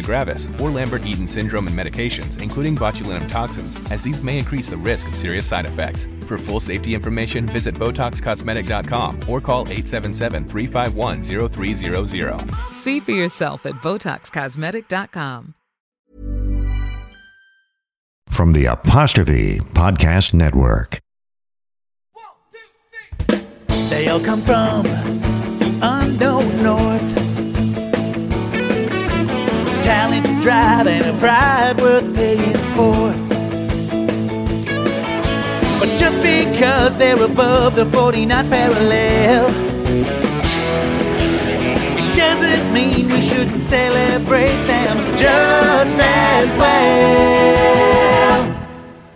gravis, or Lambert-Eaton syndrome and medications, including botulinum toxins, as these may increase the risk of serious side effects. For full safety information, visit BotoxCosmetic.com or call 877-351-0300. See for yourself at BotoxCosmetic.com. From the Apostrophe Podcast Network. 1, 2, 3. They all come from the unknown north. Talent, drive, and a pride worth paying for. But just because they're above the 49th parallel, it doesn't mean we shouldn't celebrate them just as well.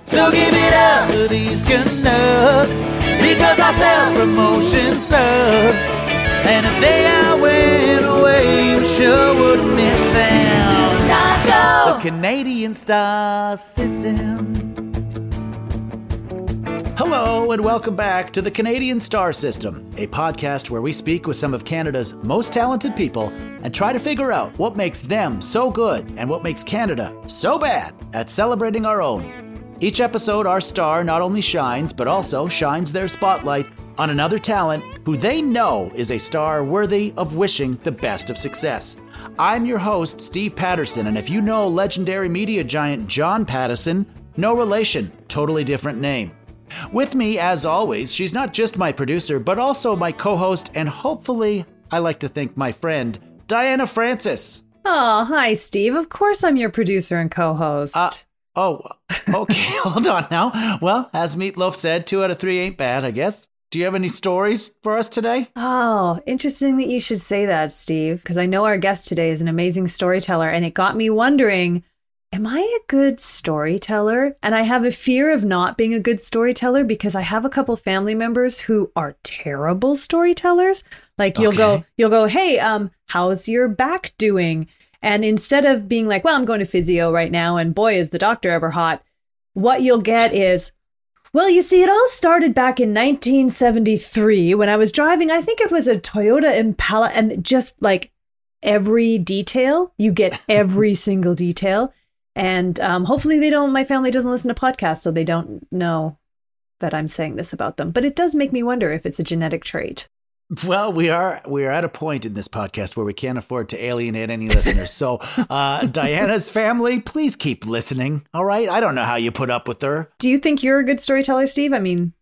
So give it up to these Canucks, because our self-promotion sucks. And if they all went away, we sure would have missed them. The Canadian Star System. Hello and welcome back to the Canadian Star System, a podcast where we speak with some of Canada's most talented people and try to figure out what makes them so good and what makes Canada so bad at celebrating our own. Each episode, our star not only shines, but also shines their spotlight on another talent who they know is a star worthy of wishing the best of success. I'm your host, Steve Patterson, and if you know legendary media giant John Patterson, no relation, totally different name. With me, as always, she's not just my producer, but also my co-host, and hopefully, I like to think my friend, Diana Francis. Oh, hi, Steve. Of course I'm your producer and co-host. Okay, hold on now. Well, as Meatloaf said, 2 out of 3 ain't bad, I guess. Do you have any stories for us today? Oh, interesting that you should say that, Steve, because I know our guest today is an amazing storyteller, and it got me wondering, am I a good storyteller? And I have a fear of not being a good storyteller because I have a couple family members who are terrible storytellers. Like you'll go, hey, how's your back doing? And instead of being like, well, I'm going to physio right now, and boy, is the doctor ever hot, what you'll get is, well, you see, it all started back in 1973 when I was driving, I think it was a Toyota Impala, and just like every detail, you get every single detail. And hopefully they don't, my family doesn't listen to podcasts, so they don't know that I'm saying this about them. But it does make me wonder if it's a genetic trait. Well, we are at a point in this podcast where we can't afford to alienate any listeners. So Diana's family, please keep listening. All right. I don't know how you put up with her. Do you think you're a good storyteller, Steve? I mean,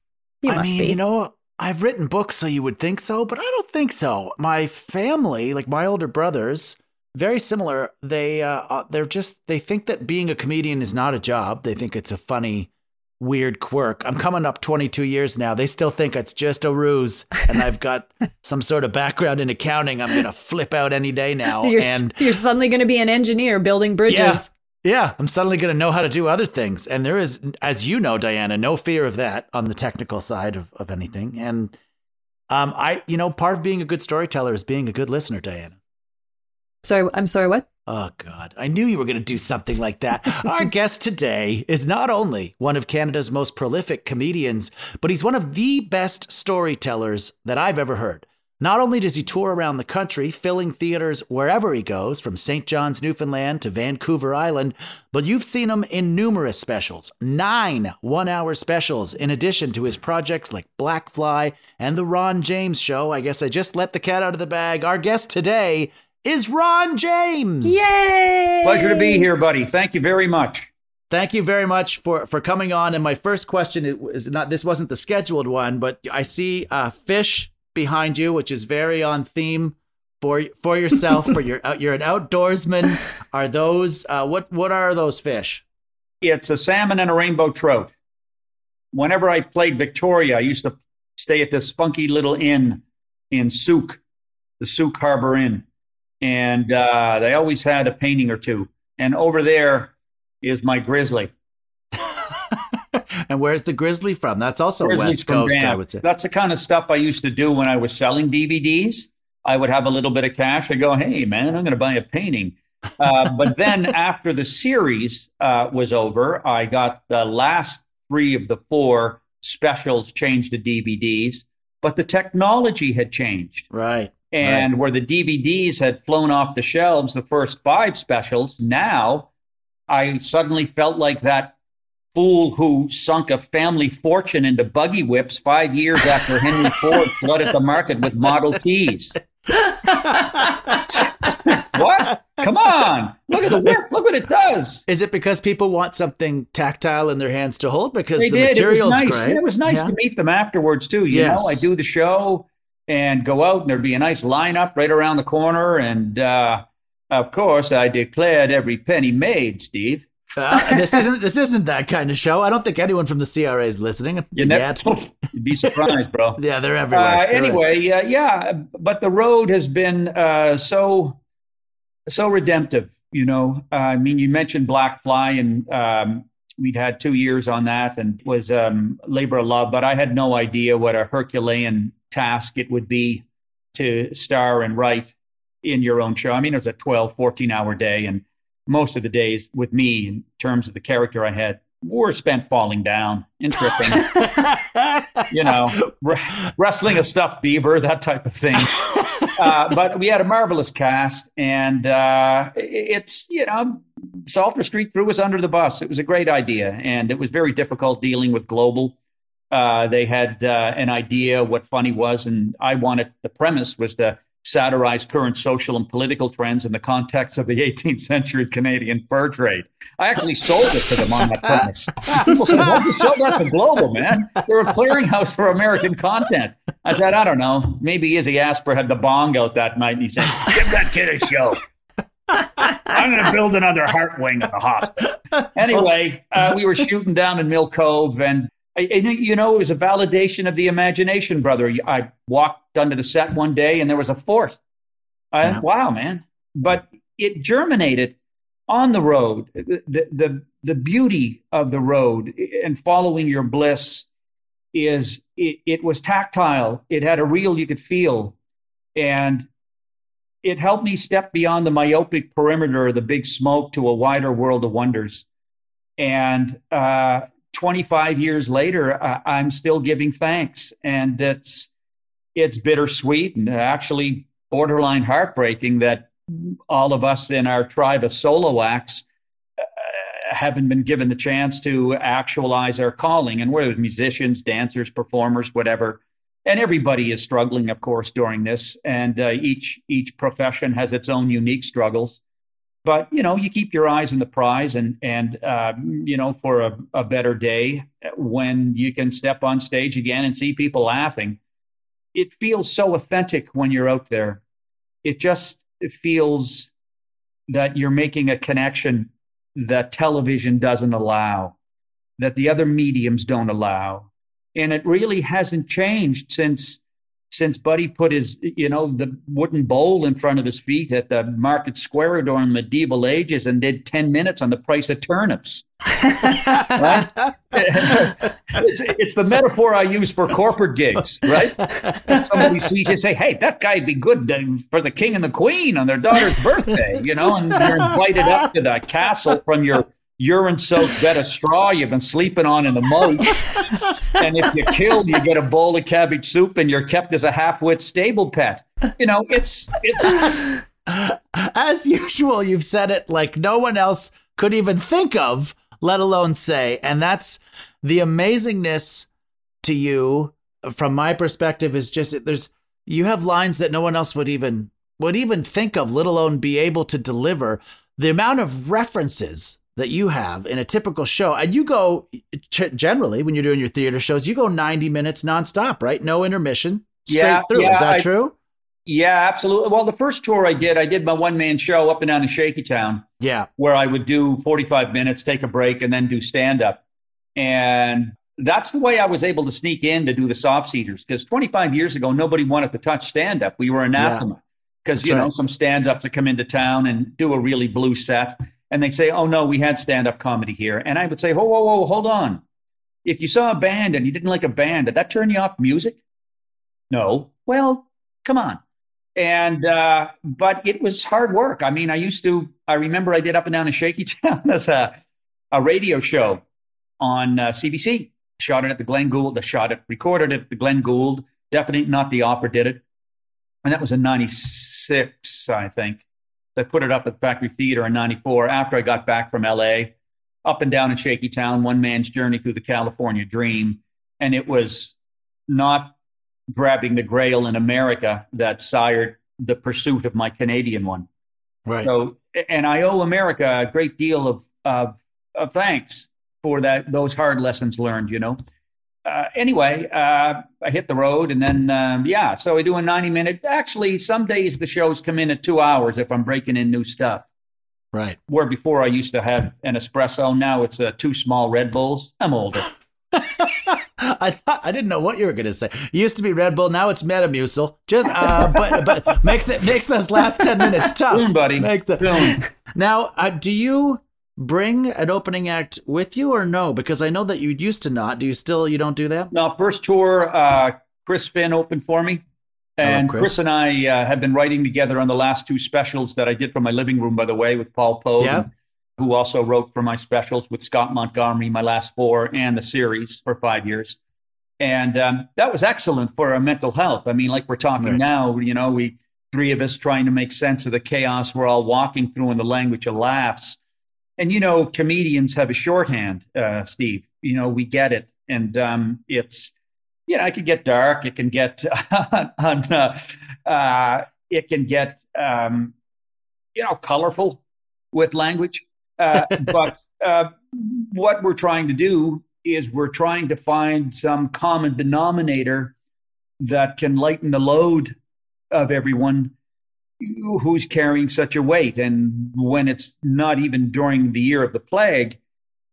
you must be. You know, I've written books, so you would think so, but I don't think so. My family, like my older brothers, very similar. They think that being a comedian is not a job. They think it's a funny weird quirk. I'm coming up 22 years now. They still think it's just a ruse, and I've got some sort of background in accounting. I'm going to flip out any day now. You're suddenly going to be an engineer building bridges. Yeah, I'm suddenly going to know how to do other things. And there is, as you know, Diana, no fear of that on the technical side of anything. And part of being a good storyteller is being a good listener, Diana. I'm sorry, what? Oh, God. I knew you were going to do something like that. Our guest today is not only one of Canada's most prolific comedians, but he's one of the best storytellers that I've ever heard. Not only does he tour around the country, filling theaters wherever he goes, from St. John's, Newfoundland to Vancouver Island, but you've seen him in numerous specials, 9 one-hour specials, in addition to his projects like Blackfly and The Ron James Show. I guess I just let the cat out of the bag. Our guest today is Ron James. Yay! Pleasure to be here, buddy. Thank you very much. Thank you very much for coming on. And my first question is not, this wasn't the scheduled one, but I see fish behind you, which is very on theme for yourself. You're an outdoorsman. Are those what are those fish? It's a salmon and a rainbow trout. Whenever I played Victoria, I used to stay at this funky little inn in Sooke, the Sooke Harbor Inn, and they always had a painting or two. And over there is my grizzly. And where's the grizzly from? That's also Grizzly's West Coast, I would say. That's the kind of stuff I used to do when I was selling DVDs. I would have a little bit of cash. I'd go, hey, man, I'm going to buy a painting. But then after the series was over, I got the last 3 of the 4 specials changed to DVDs. But the technology had changed. Right. And where the DVDs had flown off the shelves, the first 5 specials, now I suddenly felt like that fool who sunk a family fortune into buggy whips 5 years after Henry Ford flooded the market with Model Ts. What? Come on. Look at the work. Look what it does. Is it because people want something tactile in their hands to hold? Because they did. Material's great. Nice. It was nice to meet them afterwards, too. You know, I do the show and go out, and there'd be a nice lineup right around the corner. And, of course, I declared every penny made, Steve. This isn't that kind of show. I don't think anyone from the CRA is listening. You'd be surprised, bro. Yeah, they're everywhere. But the road has been so redemptive. You know, I mean, you mentioned Blackfly, and we'd had 2 years on that, and it was labor of love. But I had no idea what a Herculean task it would be to star and write in your own show. I mean, it was a 12, 14-hour day, and most of the days with me, in terms of the character I had, were spent falling down and tripping, you know, wrestling a stuffed beaver, that type of thing. But we had a marvelous cast, and it's, you know, Salter Street threw us under the bus. It was a great idea, and it was very difficult dealing with Global. They had an idea what funny was, and the premise was to satirize current social and political trends in the context of the 18th century Canadian fur trade. I actually sold it to them on that premise. People said, why did you sell that to Global, man? They were a clearinghouse for American content. I said, I don't know. Maybe Izzy Asper had the bong out that night, and he said, give that kid a show. I'm going to build another heart wing at the hospital. Anyway, we were shooting down in Mill Cove, and you know, it was a validation of the imagination, brother. I walked onto the set one day, and there was a fort. Wow, man. But it germinated on the road, the beauty of the road and following your bliss is it was tactile. It had a reel you could feel. And it helped me step beyond the myopic perimeter of the big smoke to a wider world of wonders. And 25 years later, I'm still giving thanks, and it's bittersweet and actually borderline heartbreaking that all of us in our tribe of solo acts haven't been given the chance to actualize our calling. And we're musicians, dancers, performers, whatever, and everybody is struggling, of course, during this. And each profession has its own unique struggles. But, you know, you keep your eyes on the prize and you know, for a better day when you can step on stage again and see people laughing. It feels so authentic when you're out there. It feels that you're making a connection that television doesn't allow, that the other mediums don't allow. And it really hasn't changed since Buddy put his, you know, the wooden bowl in front of his feet at the market square during medieval ages and did 10 minutes on the price of turnips. Right? It's the metaphor I use for corporate gigs, right? Somebody sees you say, hey, that guy'd be good for the king and the queen on their daughter's birthday, you know, and you're invited up to the castle from your urine-soaked bed of straw you've been sleeping on in the mud. And if you're killed, you get a bowl of cabbage soup and you're kept as a half-wit stable pet. You know, it's as usual, you've said it like no one else could even think of, let alone say. And that's the amazingness to you, from my perspective, is just you have lines that no one else would even think of, let alone be able to deliver. The amount of references that you have in a typical show, and you go generally when you're doing your theater shows, you go 90 minutes nonstop, right? No intermission, straight through. Yeah, is that true? Yeah, absolutely. Well, the first tour I did my one-man show up and down in Shaky Town. Yeah, where I would do 45 minutes, take a break, and then do stand-up. And that's the way I was able to sneak in to do the soft seaters, because 25 years ago, nobody wanted to touch stand-up. We were anathema, because you know, some stand-ups that come into town and do a really blue set, and they say, oh, no, we had stand-up comedy here. And I would say, whoa, hold on. If you saw a band and you didn't like a band, did that turn you off music? No. Well, come on. And but it was hard work. I mean, I remember I did Up and Down in Shaky Town as a radio show on CBC. Recorded at the Glen Gould. Definitely not the opera did it. And that was in 96, I think. I put it up at the Factory Theater in 94 after I got back from L.A., Up and Down in Shaky Town, one man's journey through the California dream. And it was not grabbing the grail in America that sired the pursuit of my Canadian one. Right. So, and I owe America a great deal of thanks for those hard lessons learned, you know. Anyway, I hit the road, and then, so I do a 90-minute. Actually, some days the shows come in at 2 hours if I'm breaking in new stuff. Right. Where before I used to have an espresso, now it's two small Red Bulls. I'm older. I didn't know what you were going to say. It used to be Red Bull, now it's Metamucil. Just but makes those last 10 minutes tough. Boom, buddy. Now, do you bring an opening act with you or no? Because I know that you used to not. Do you still, you don't do that? No, first tour, Chris Finn opened for me. And Chris and I had been writing together on the last two specials that I did from my living room, by the way, with Paul Poe, who also wrote for my specials with Scott Montgomery, my last four, and the series for 5 years. And that was excellent for our mental health. I mean, like we're talking now, you know, we three of us trying to make sense of the chaos we're all walking through in the language of laughs. And, you know, comedians have a shorthand, Steve. You know, we get it. And it's, you know, it can get dark. It can get, you know, colorful with language. But what we're trying to do is we're trying to find some common denominator that can lighten the load of everyone who's carrying such a weight. And when it's not even during the year of the plague,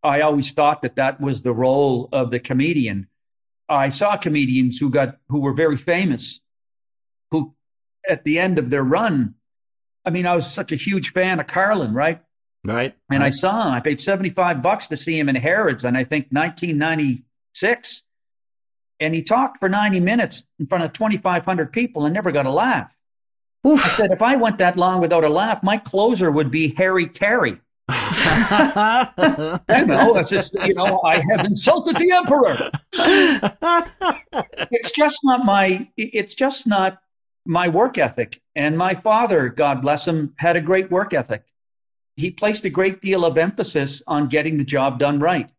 I always thought that that was the role of the comedian. I saw comedians who were very famous, who at the end of their run, I mean, I was such a huge fan of Carlin, right? Right. And I saw him, I paid $75 to see him in Harrods in, I think, 1996. And he talked for 90 minutes in front of 2,500 people and never got a laugh. Oof. I said, if I went that long without a laugh, my closer would be Harry Carey. I know, it's just, you know, I have insulted the emperor. It's just not my work ethic. And my father, God bless him, had a great work ethic. He placed a great deal of emphasis on getting the job done right.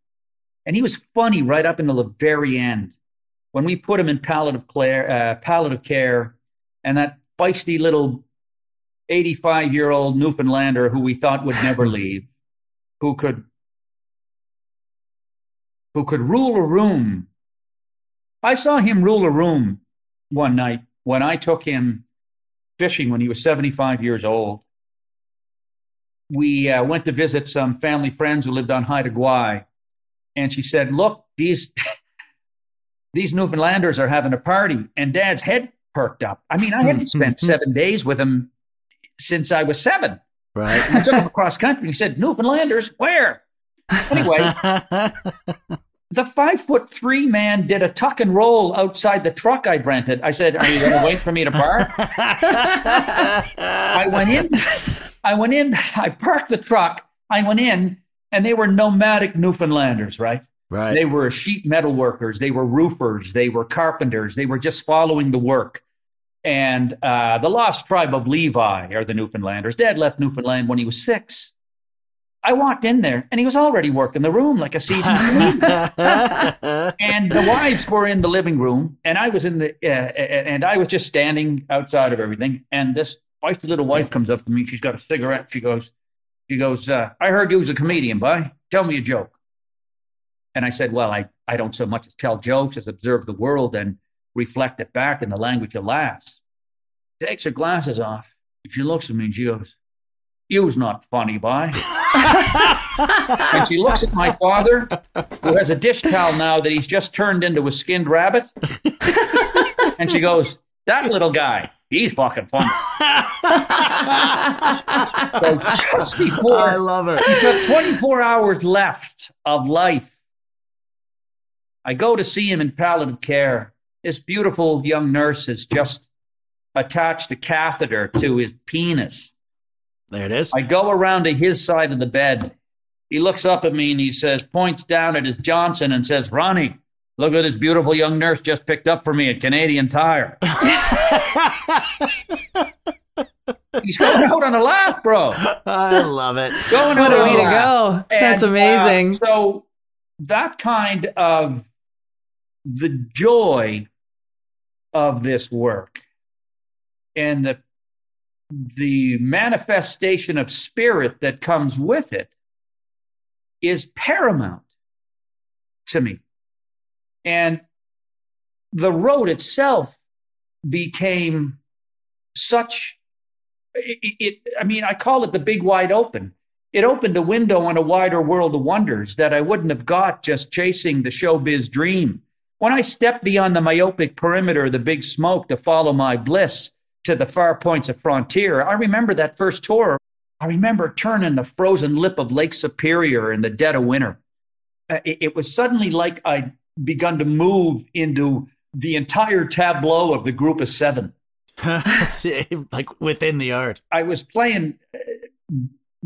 And he was funny right up until the very end. When we put him in palliative care, and that feisty little 85-year-old Newfoundlander who we thought would never leave, who could rule a room. I saw him rule a room one night when I took him fishing when he was 75 years old. We went to visit some family friends who lived on Haida Gwaii, and she said, look, these Newfoundlanders are having a party, and Dad's head perked up. I mean, I hadn't spent 7 days with him since I was seven. Right. And I took him across country, and he said, Newfoundlanders, where? Anyway, the 5'3" man did a tuck and roll outside the truck I'd rented. I said, are you going to wait for me to park? I went in, I parked the truck, I went in, And they were nomadic Newfoundlanders, right? Right. They were sheet metal workers. They were roofers. They were carpenters. They were just following the work. And the lost tribe of Levi are the Newfoundlanders. Dad left Newfoundland when he was 6. I walked in there, and he was already working the room like a seasoned comedian. And the wives were in the living room, and I was in the and I was just standing outside of everything. And this feisty little wife comes up to me. She's got a cigarette. She goes. I heard you was a comedian, boy. Tell me a joke. And I said, well, I don't so much as tell jokes as observe the world and reflect it back in the language of laughs. Takes her glasses off, and she looks at me, and she goes, "You was not funny, boy." And she looks at my father, who has a dish towel now that he's just turned into a skinned rabbit. And she goes, "That little guy, he's fucking funny." So just before, I love it. He's got 24 hours left of life. I go to see him in palliative care. This beautiful young nurse has just attached a catheter to his penis. There it is. I go around to his side of the bed. He looks up at me and he says, points down at his Johnson and says, "Ronnie, look what this beautiful young nurse just picked up for me at Canadian Tire." He's going out on a laugh, bro. I love it. Going out on a way to go. And, that's amazing. So that kind of the joy of this work and the manifestation of spirit that comes with it is paramount to me. And the road itself became such, I call it the big wide open. It opened a window on a wider world of wonders that I wouldn't have got just chasing the showbiz dream. When I stepped beyond the myopic perimeter of the big smoke to follow my bliss, to the far points of frontier. I remember that first tour. I remember turning the frozen lip of Lake Superior in the dead of winter. It was suddenly like I'd begun to move into the entire tableau of the group of 7. Like within the art. I was playing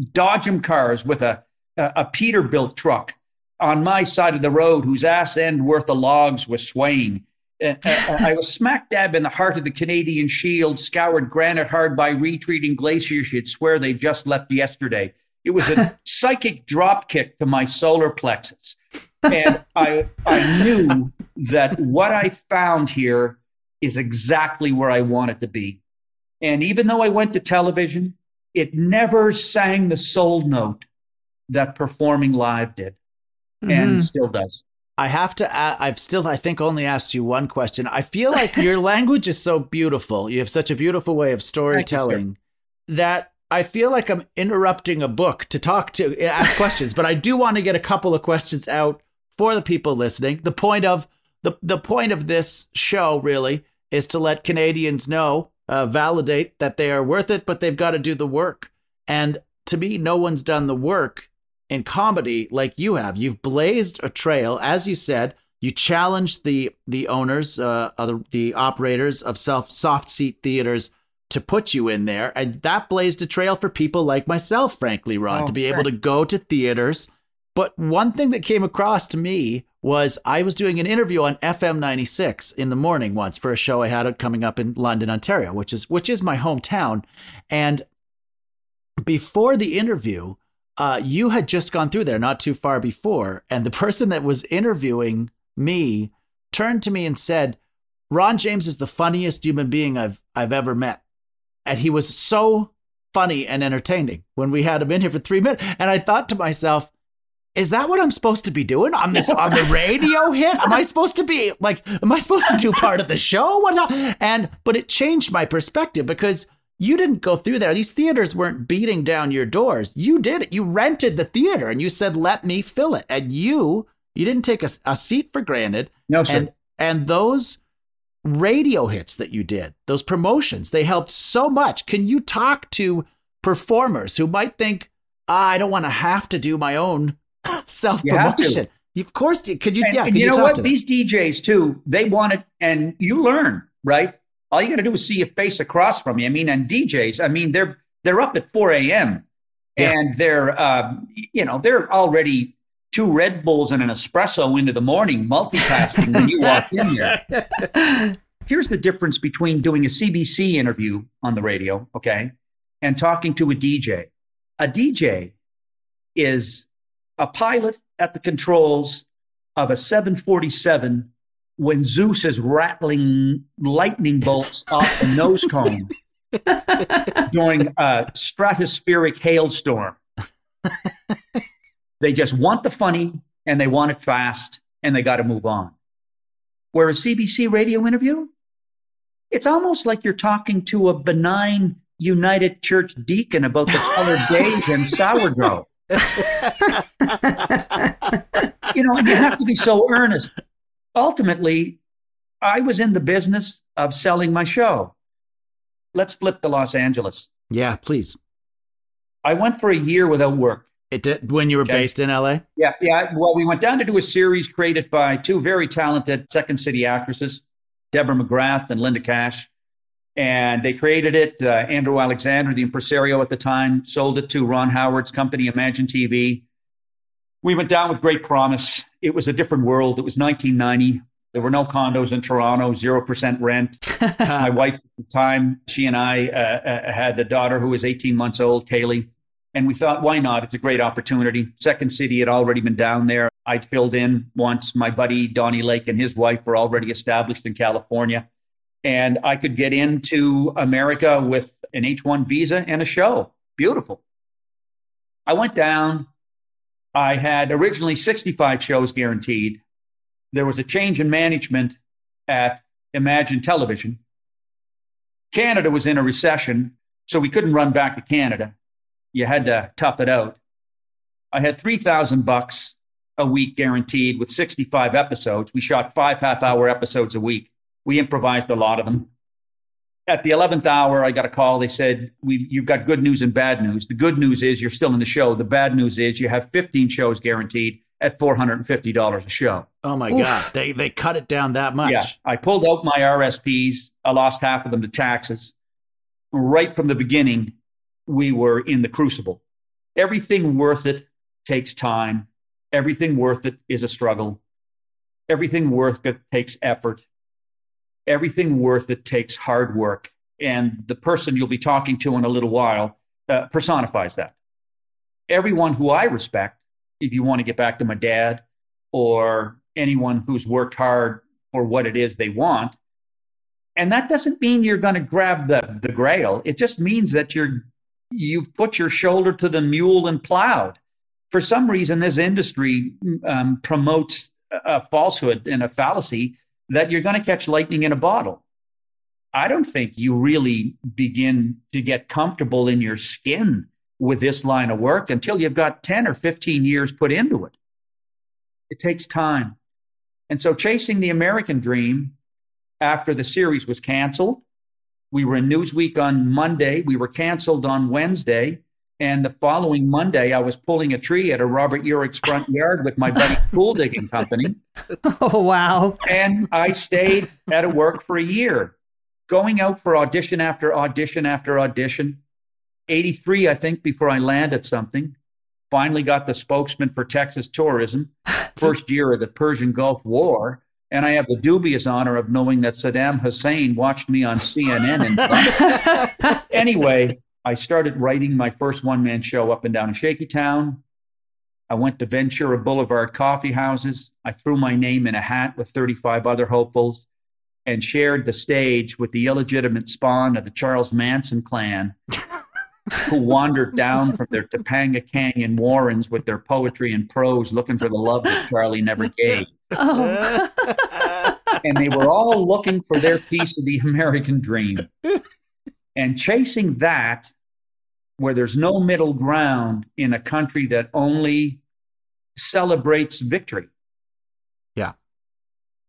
Dodgem cars with a Peterbilt truck on my side of the road whose ass end worth of logs was swaying. I was smack dab in the heart of the Canadian Shield, scoured granite hard by retreating glaciers you'd swear they just left yesterday. It was a psychic dropkick to my solar plexus. And I knew that what I found here is exactly where I want it to be. And even though I went to television, it never sang the soul note that performing live did, and still does. I have to add, I think only asked you one question. I feel like your language is so beautiful. You have such a beautiful way of storytelling that I feel like I'm interrupting a book to ask questions, but I do want to get a couple of questions out for the people listening. The point of the point of this show really is to let Canadians know, validate that they are worth it, but they've got to do the work. And to me, no one's done the work in comedy like you have. You've blazed a trail. As you said, you challenged the owners, the operators of soft seat theaters to put you in there. And that blazed a trail for people like myself, frankly, Ron, to be able to go to theaters. But one thing that came across to me was I was doing an interview on FM 96 in the morning once for a show I had coming up in London, Ontario, which is my hometown. And before the interview, you had just gone through there not too far before, and the person that was interviewing me turned to me and said, "Ron James is the funniest human being I've ever met." And he was so funny and entertaining when we had him in here for 3 minutes. And I thought to myself, is that what I'm supposed to be doing on the radio hit? Am I supposed to be do part of the show? But it changed my perspective because you didn't go through there. These theaters weren't beating down your doors. You did it. You rented the theater and you said, "Let me fill it." And you didn't take a seat for granted. No, sir. And those radio hits that you did, those promotions, they helped so much. Can you talk to performers who might think, I don't want to have to do my own self-promotion? Of course. Could you? And you know what? These DJs too, they want it and you learn, right? All you got to do is see a face across from you. And DJs, they're up at 4 a.m. Yeah. And they're, you know, they're already two Red Bulls and an espresso into the morning, multitasking when you walk in here. Here's the difference between doing a CBC interview on the radio, okay, and talking to a DJ. A DJ is a pilot at the controls of a 747 when Zeus is rattling lightning bolts off the nose cone during a stratospheric hailstorm. They just want the funny, and they want it fast, and they got to move on. Where a CBC radio interview, it's almost like you're talking to a benign United Church deacon about the colored beige and sourdough. You know, and you have to be so earnest. Ultimately, I was in the business of selling my show. Let's flip to Los Angeles. Yeah, please. I went for a year without work. It did, when you were based in LA? Yeah. Well, we went down to do a series created by two very talented Second City actresses, Deborah McGrath and Linda Cash. And they created it. Andrew Alexander, the impresario at the time, sold it to Ron Howard's company, Imagine TV. We went down with great promise. It was a different world. It was 1990. There were no condos in Toronto, 0% rent. My wife at the time, she and I had a daughter who was 18 months old, Kaylee. And we thought, why not? It's a great opportunity. Second City had already been down there. I'd filled in once. My buddy, Donnie Lake, and his wife were already established in California. And I could get into America with an H-1 visa and a show. Beautiful. I went down. I had originally 65 shows guaranteed. There was a change in management at Imagine Television. Canada was in a recession, so we couldn't run back to Canada. You had to tough it out. I had $3,000 a week guaranteed with 65 episodes. We shot 5 half-hour episodes a week. We improvised a lot of them. At the 11th hour, I got a call. They said, you've got good news and bad news. The good news is you're still in the show. The bad news is you have 15 shows guaranteed at $450 a show. Oh, my Oof. God. They cut it down that much. Yeah. I pulled out my RSPs. I lost half of them to taxes. Right from the beginning, we were in the crucible. Everything worth it takes time. Everything worth it is a struggle. Everything worth it takes effort. Everything worth it takes hard work. And the person you'll be talking to in a little while personifies that. Everyone who I respect, if you want to get back to my dad or anyone who's worked hard for what it is they want. And that doesn't mean you're going to grab the grail. It just means that you've put your shoulder to the mule and plowed. For some reason, this industry promotes a falsehood and a fallacy that you're going to catch lightning in a bottle. I don't think you really begin to get comfortable in your skin with this line of work until you've got 10 or 15 years put into it. It takes time. And so chasing the American dream after the series was canceled, we were in Newsweek on Monday. We were canceled on Wednesday. And the following Monday, I was pulling a tree at a Robert Urich's front yard with my buddy's pool digging company. Oh, wow. And I stayed out of work for a year, going out for audition after audition after audition. 83, I think, before I landed something. Finally got the spokesman for Texas tourism, first year of the Persian Gulf War. And I have the dubious honor of knowing that Saddam Hussein watched me on CNN. Anyway, I started writing my first one-man show up and down in Shaky Town. I went to Ventura Boulevard coffee houses. I threw my name in a hat with 35 other hopefuls and shared the stage with the illegitimate spawn of the Charles Manson clan who wandered down from their Topanga Canyon warrens with their poetry and prose looking for the love that Charlie never gave. Oh. And they were all looking for their piece of the American dream. And chasing that, where there's no middle ground in a country that only celebrates victory. Yeah.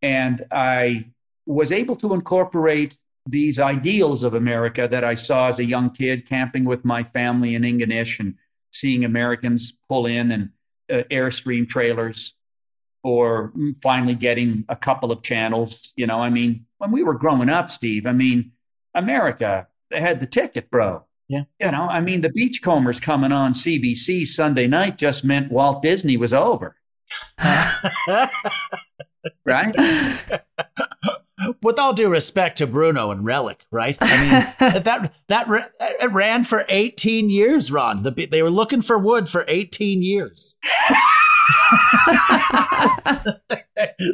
And I was able to incorporate these ideals of America that I saw as a young kid, camping with my family in Inganish and seeing Americans pull in and Airstream trailers, or finally getting a couple of channels. You know, I mean, when we were growing up, Steve, I mean, America, they had the ticket, bro. Yeah. You know, I mean, the Beachcombers coming on CBC Sunday night just meant Walt Disney was over. Right? With all due respect to Bruno and Relic, right? I mean, that ran for 18 years, Ron. They were looking for wood for 18 years.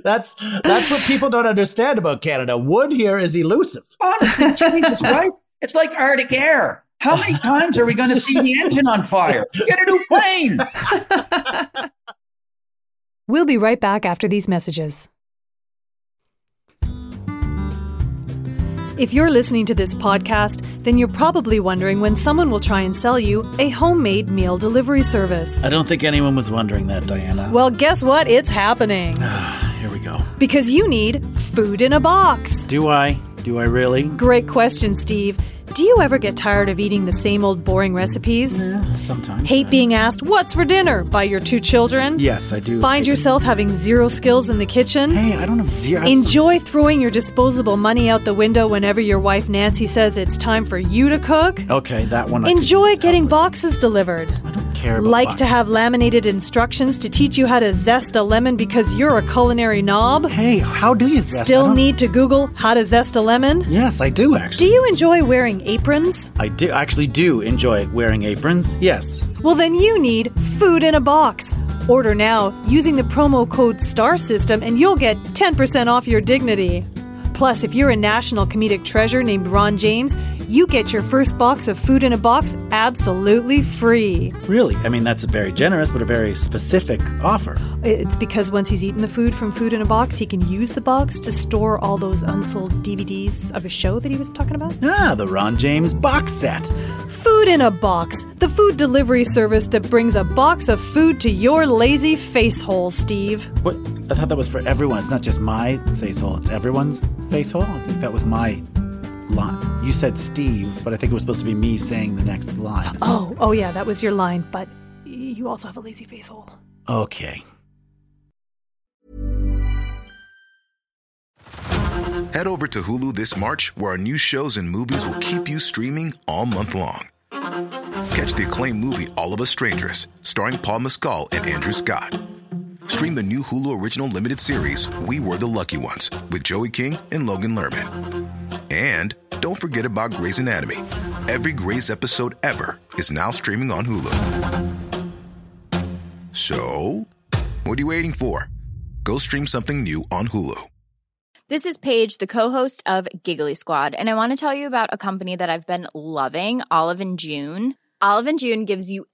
That's what people don't understand about Canada. Wood here is elusive. Honestly, Jesus, right? It's like Arctic air. How many times are we going to see the engine on fire? Get a new plane. We'll be right back after these messages. If you're listening to this podcast, then you're probably wondering when someone will try and sell you a homemade meal delivery service. I don't think anyone was wondering that, Diana. Well, guess what? It's happening. Here we go. Because you need food in a box. Do I? Do I really? Great question, Steve. Do you ever get tired of eating the same old boring recipes? Yeah, sometimes. Hate being asked, what's for dinner, by your two children? Yes, I do. Find yourself having zero skills in the kitchen? Hey, I don't have zero. Enjoy throwing your disposable money out the window whenever your wife Nancy says it's time for you to cook? Okay, that one. Enjoy getting boxes delivered. I don't care about boxes. Like to have laminated instructions to teach you how to zest a lemon because you're a culinary knob? Hey, how do you zest? Still need to Google how to zest a lemon? Yes, I do, actually. Do you enjoy wearing aprons? I do actually do enjoy wearing aprons, yes. Well, then you need food in a box. Order now using the promo code Star System and you'll get 10% off your dignity. Plus, if you're a national comedic treasure named Ron James, you get your first box of food in a box absolutely free. Really? I mean, that's a very generous but a very specific offer. It's because once he's eaten the food from Food in a Box, he can use the box to store all those unsold DVDs of a show that he was talking about. Ah, the Ron James box set. Food in a Box, the food delivery service that brings a box of food to your lazy face hole, Steve. What? I thought that was for everyone. It's not just my face hole. It's everyone's face hole. I think that was my line. You said Steve, but I think it was supposed to be me saying the next line. Oh yeah, that was your line, but you also have a lazy face hole. Okay. Head over to Hulu this March, where our new shows and movies will keep you streaming all month long. Catch the acclaimed movie All of Us Strangers, starring Paul Mescal and Andrew Scott. Stream the new Hulu original limited series We Were the Lucky Ones with Joey King and Logan Lerman. And don't forget about Grey's Anatomy. Every Grey's episode ever is now streaming on Hulu. So, what are you waiting for? Go stream something new on Hulu. This is Paige, the co-host of Giggly Squad, and I want to tell you about a company that I've been loving, Olive & June. Olive & June gives you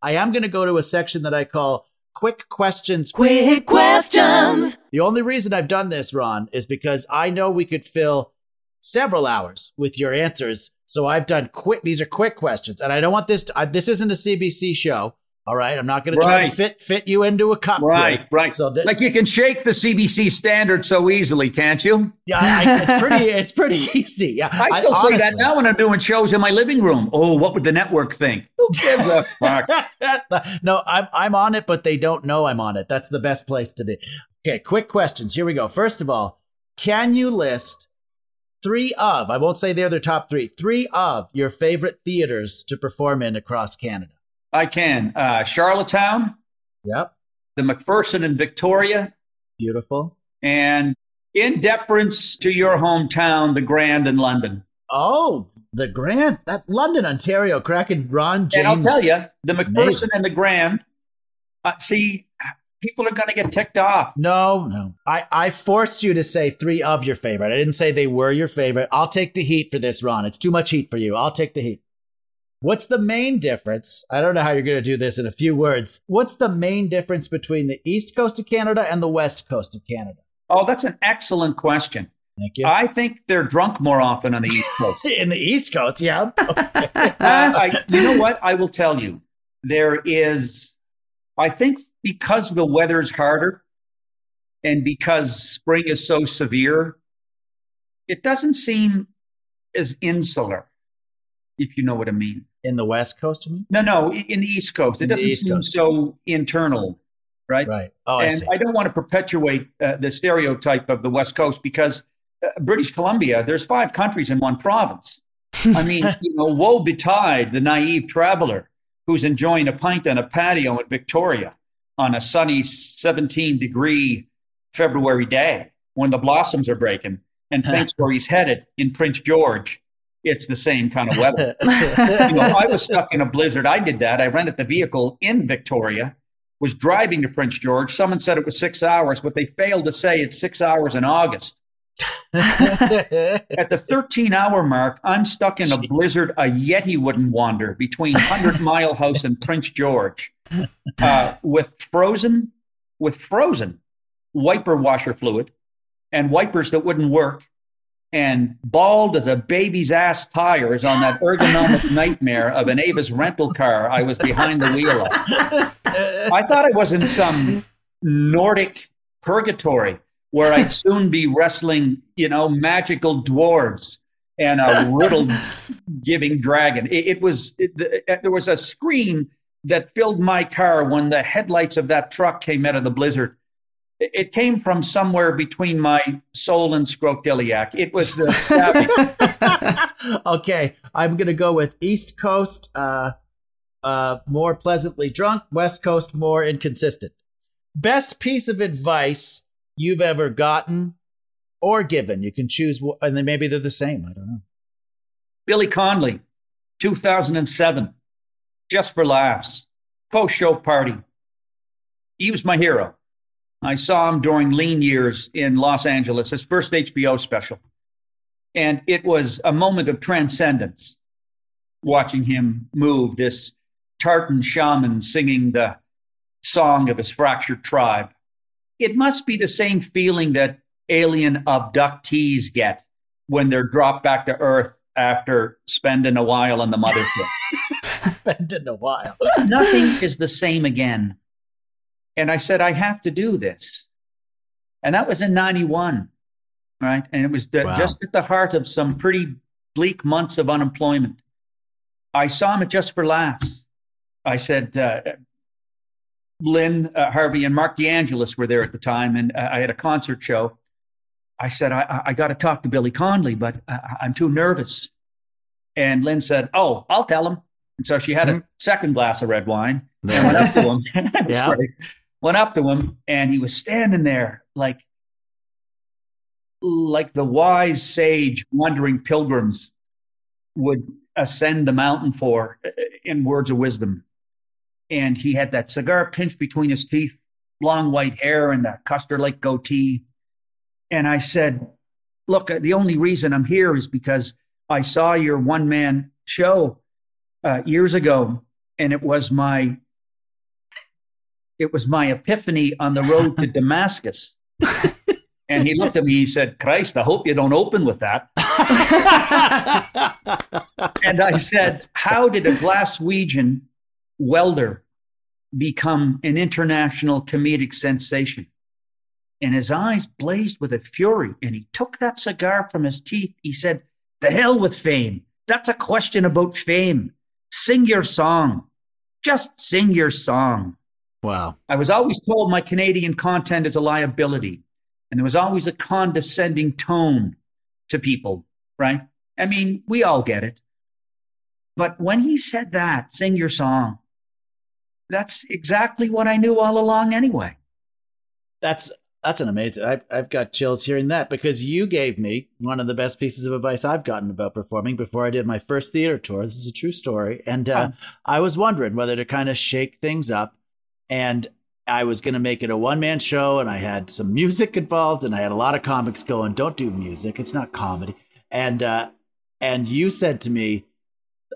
I am going to go to a section that I call Quick Questions. Quick Questions. The only reason I've done this, Ron, is because I know we could fill several hours with your answers. So I've done quick. These are quick questions. And I don't want this. This isn't a CBC show. All right. I'm not going to try to fit you into a cup. Right. Here. Right. So like you can shake the CBC standard so easily, can't you? Yeah. It's pretty easy. Yeah. I still say that now when I'm doing shows in my living room. Oh, what would the network think? Who gives a fuck? No, I'm on it, but they don't know I'm on it. That's the best place to be. Okay. Quick questions. Here we go. First of all, can you list three of your favorite theaters to perform in across Canada? I can. Charlottetown. Yep. The McPherson in Victoria. Beautiful. And in deference to your hometown, the Grand in London. Oh, the Grand. That London, Ontario, cracking Ron James. And I'll tell you, the McPherson and the Grand, people are going to get ticked off. No. I forced you to say three of your favorite. I didn't say they were your favorite. I'll take the heat for this, Ron. It's too much heat for you. I'll take the heat. What's the main difference? I don't know how you're going to do this in a few words. What's the main difference between the East Coast of Canada and the West Coast of Canada? Oh, that's an excellent question. Thank you. I think they're drunk more often on the East Coast. In the East Coast, yeah. Okay. You know what? I will tell you. There is, I think, because the weather's harder and because spring is so severe, it doesn't seem as insular, if you know what I mean. In the West Coast, you mean? No, in the East Coast. It doesn't seem so internal, right? Right. Oh, I see. I don't want to perpetuate the stereotype of the West Coast because British Columbia, there's 5 countries in one province. I mean, woe betide the naive traveler who's enjoying a pint on a patio in Victoria on a sunny 17-degree February day when the blossoms are breaking and thinks where he's headed in Prince George, it's the same kind of weather. I was stuck in a blizzard. I did that. I rented the vehicle in Victoria, was driving to Prince George. Someone said it was 6 hours, but they failed to say it's 6 hours in August. At the 13-hour mark, I'm stuck in a blizzard. A Yeti wouldn't wander between 100 Mile House and Prince George, with frozen wiper washer fluid, and wipers that wouldn't work, and bald as a baby's ass tires on that ergonomic nightmare of an Avis rental car I was behind the wheel of. I thought I was in some Nordic purgatory where I'd soon be wrestling, magical dwarves and a riddle-giving dragon. There was a scream that filled my car when the headlights of that truck came out of the blizzard. It came from somewhere between my soul and scrotiliac. It was the savage. Okay, I'm going to go with East Coast, more pleasantly drunk, West Coast, more inconsistent. Best piece of advice you've ever gotten or given. You can choose, and then maybe they're the same. I don't know. Billy Connolly, 2007, just for laughs, post-show party. He was my hero. I saw him during lean years in Los Angeles, his first HBO special. And it was a moment of transcendence, watching him move, this tartan shaman singing the song of his fractured tribe. It must be the same feeling that alien abductees get when they're dropped back to Earth after spending a while on the mothership. Spending a while. Nothing is the same again. And I said, I have to do this. And that was in 91, right? And it was just at the heart of some pretty bleak months of unemployment. I saw him at Just for Laughs. I said, Lynn Harvey and Mark DeAngelis were there at the time, and I had a concert show. I said, I got to talk to Billy Connolly, but I'm too nervous. And Lynn said, oh, I'll tell him. And so she had a second glass of red wine and went up to him. Went up to him, and he was standing there like the wise sage wandering pilgrims would ascend the mountain for in words of wisdom. And he had that cigar pinched between his teeth, long white hair, and that Custer Lake goatee. And I said, look, the only reason I'm here is because I saw your one-man show years ago, and it was my epiphany on the road to Damascus. And he looked at me, he said, Christ, I hope you don't open with that. And I said, how did a Glaswegian welder become an international comedic sensation? And his eyes blazed with a fury, and he took that cigar from his teeth. He said, the hell with fame. That's a question about fame. Sing your song. Just sing your song. Wow. I was always told my Canadian content is a liability, and there was always a condescending tone to people, right? I mean, we all get it. But when he said that, sing your song, that's exactly what I knew all along anyway. That's an amazing, I've got chills hearing that, because you gave me one of the best pieces of advice I've gotten about performing before I did my first theater tour. This is a true story. And I was wondering whether to kind of shake things up, and I was going to make it a one-man show, and I had some music involved, and I had a lot of comics going, don't do music, it's not comedy. And you said to me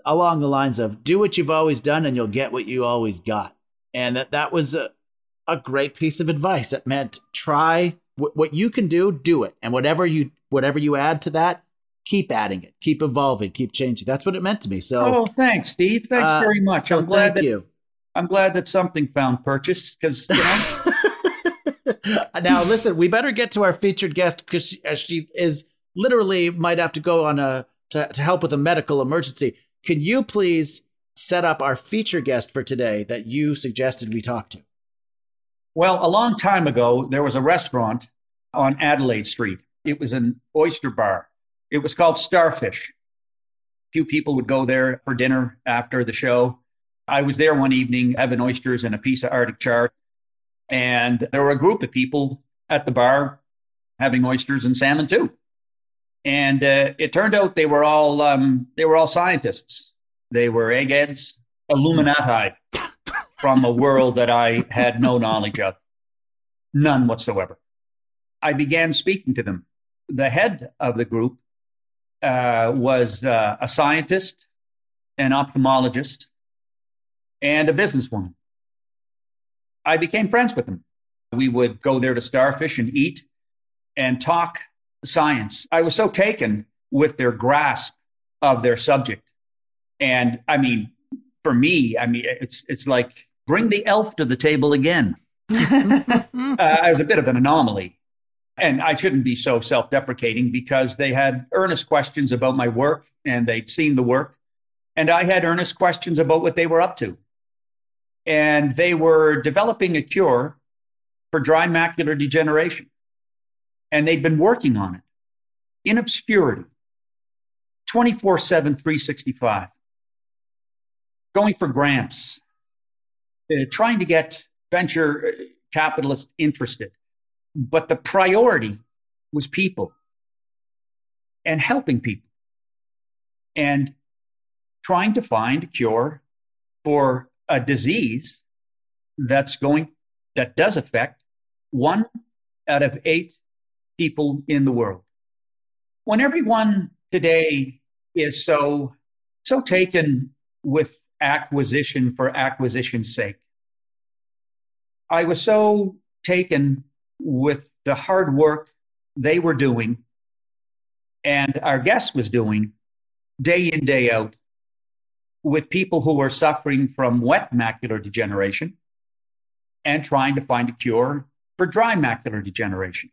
along the lines of, do what you've always done and you'll get what you always got. And that was a great piece of advice. It meant try what you can do, do it. And whatever you add to that, keep adding it, keep evolving, keep changing. That's what it meant to me. So, thanks, Steve. Thanks very much. So I'm glad that something found purchase, because, you know. Now, listen, we better get to our featured guest, because she is literally might have to go on to help with a medical emergency. Can you please set up our feature guest for today that you suggested we talk to? Well, a long time ago, there was a restaurant on Adelaide Street. It was an oyster bar. It was called Starfish. A few people would go there for dinner after the show. I was there one evening having oysters and a piece of Arctic char, and there were a group of people at the bar having oysters and salmon too. And it turned out they were all scientists. They were eggheads, Illuminati from a world that I had no knowledge of, none whatsoever. I began speaking to them. The head of the group was a scientist, an ophthalmologist, and a businesswoman. I became friends with them. We would go there to Starfish and eat and talk science. I was so taken with their grasp of their subject. And I mean, for me, it's like, bring the elf to the table again. I was a bit of an anomaly. And I shouldn't be so self-deprecating, because they had earnest questions about my work, and they'd seen the work. And I had earnest questions about what they were up to. And they were developing a cure for dry macular degeneration. And they'd been working on it in obscurity, 24/7, 365, going for grants, trying to get venture capitalists interested. But the priority was people and helping people and trying to find a cure for a disease that does affect 1 out of 8 people in the world. When everyone today is so taken with acquisition for acquisition's sake, I was so taken with the hard work they were doing and our guest was doing day in, day out, with people who were suffering from wet macular degeneration and trying to find a cure for dry macular degeneration.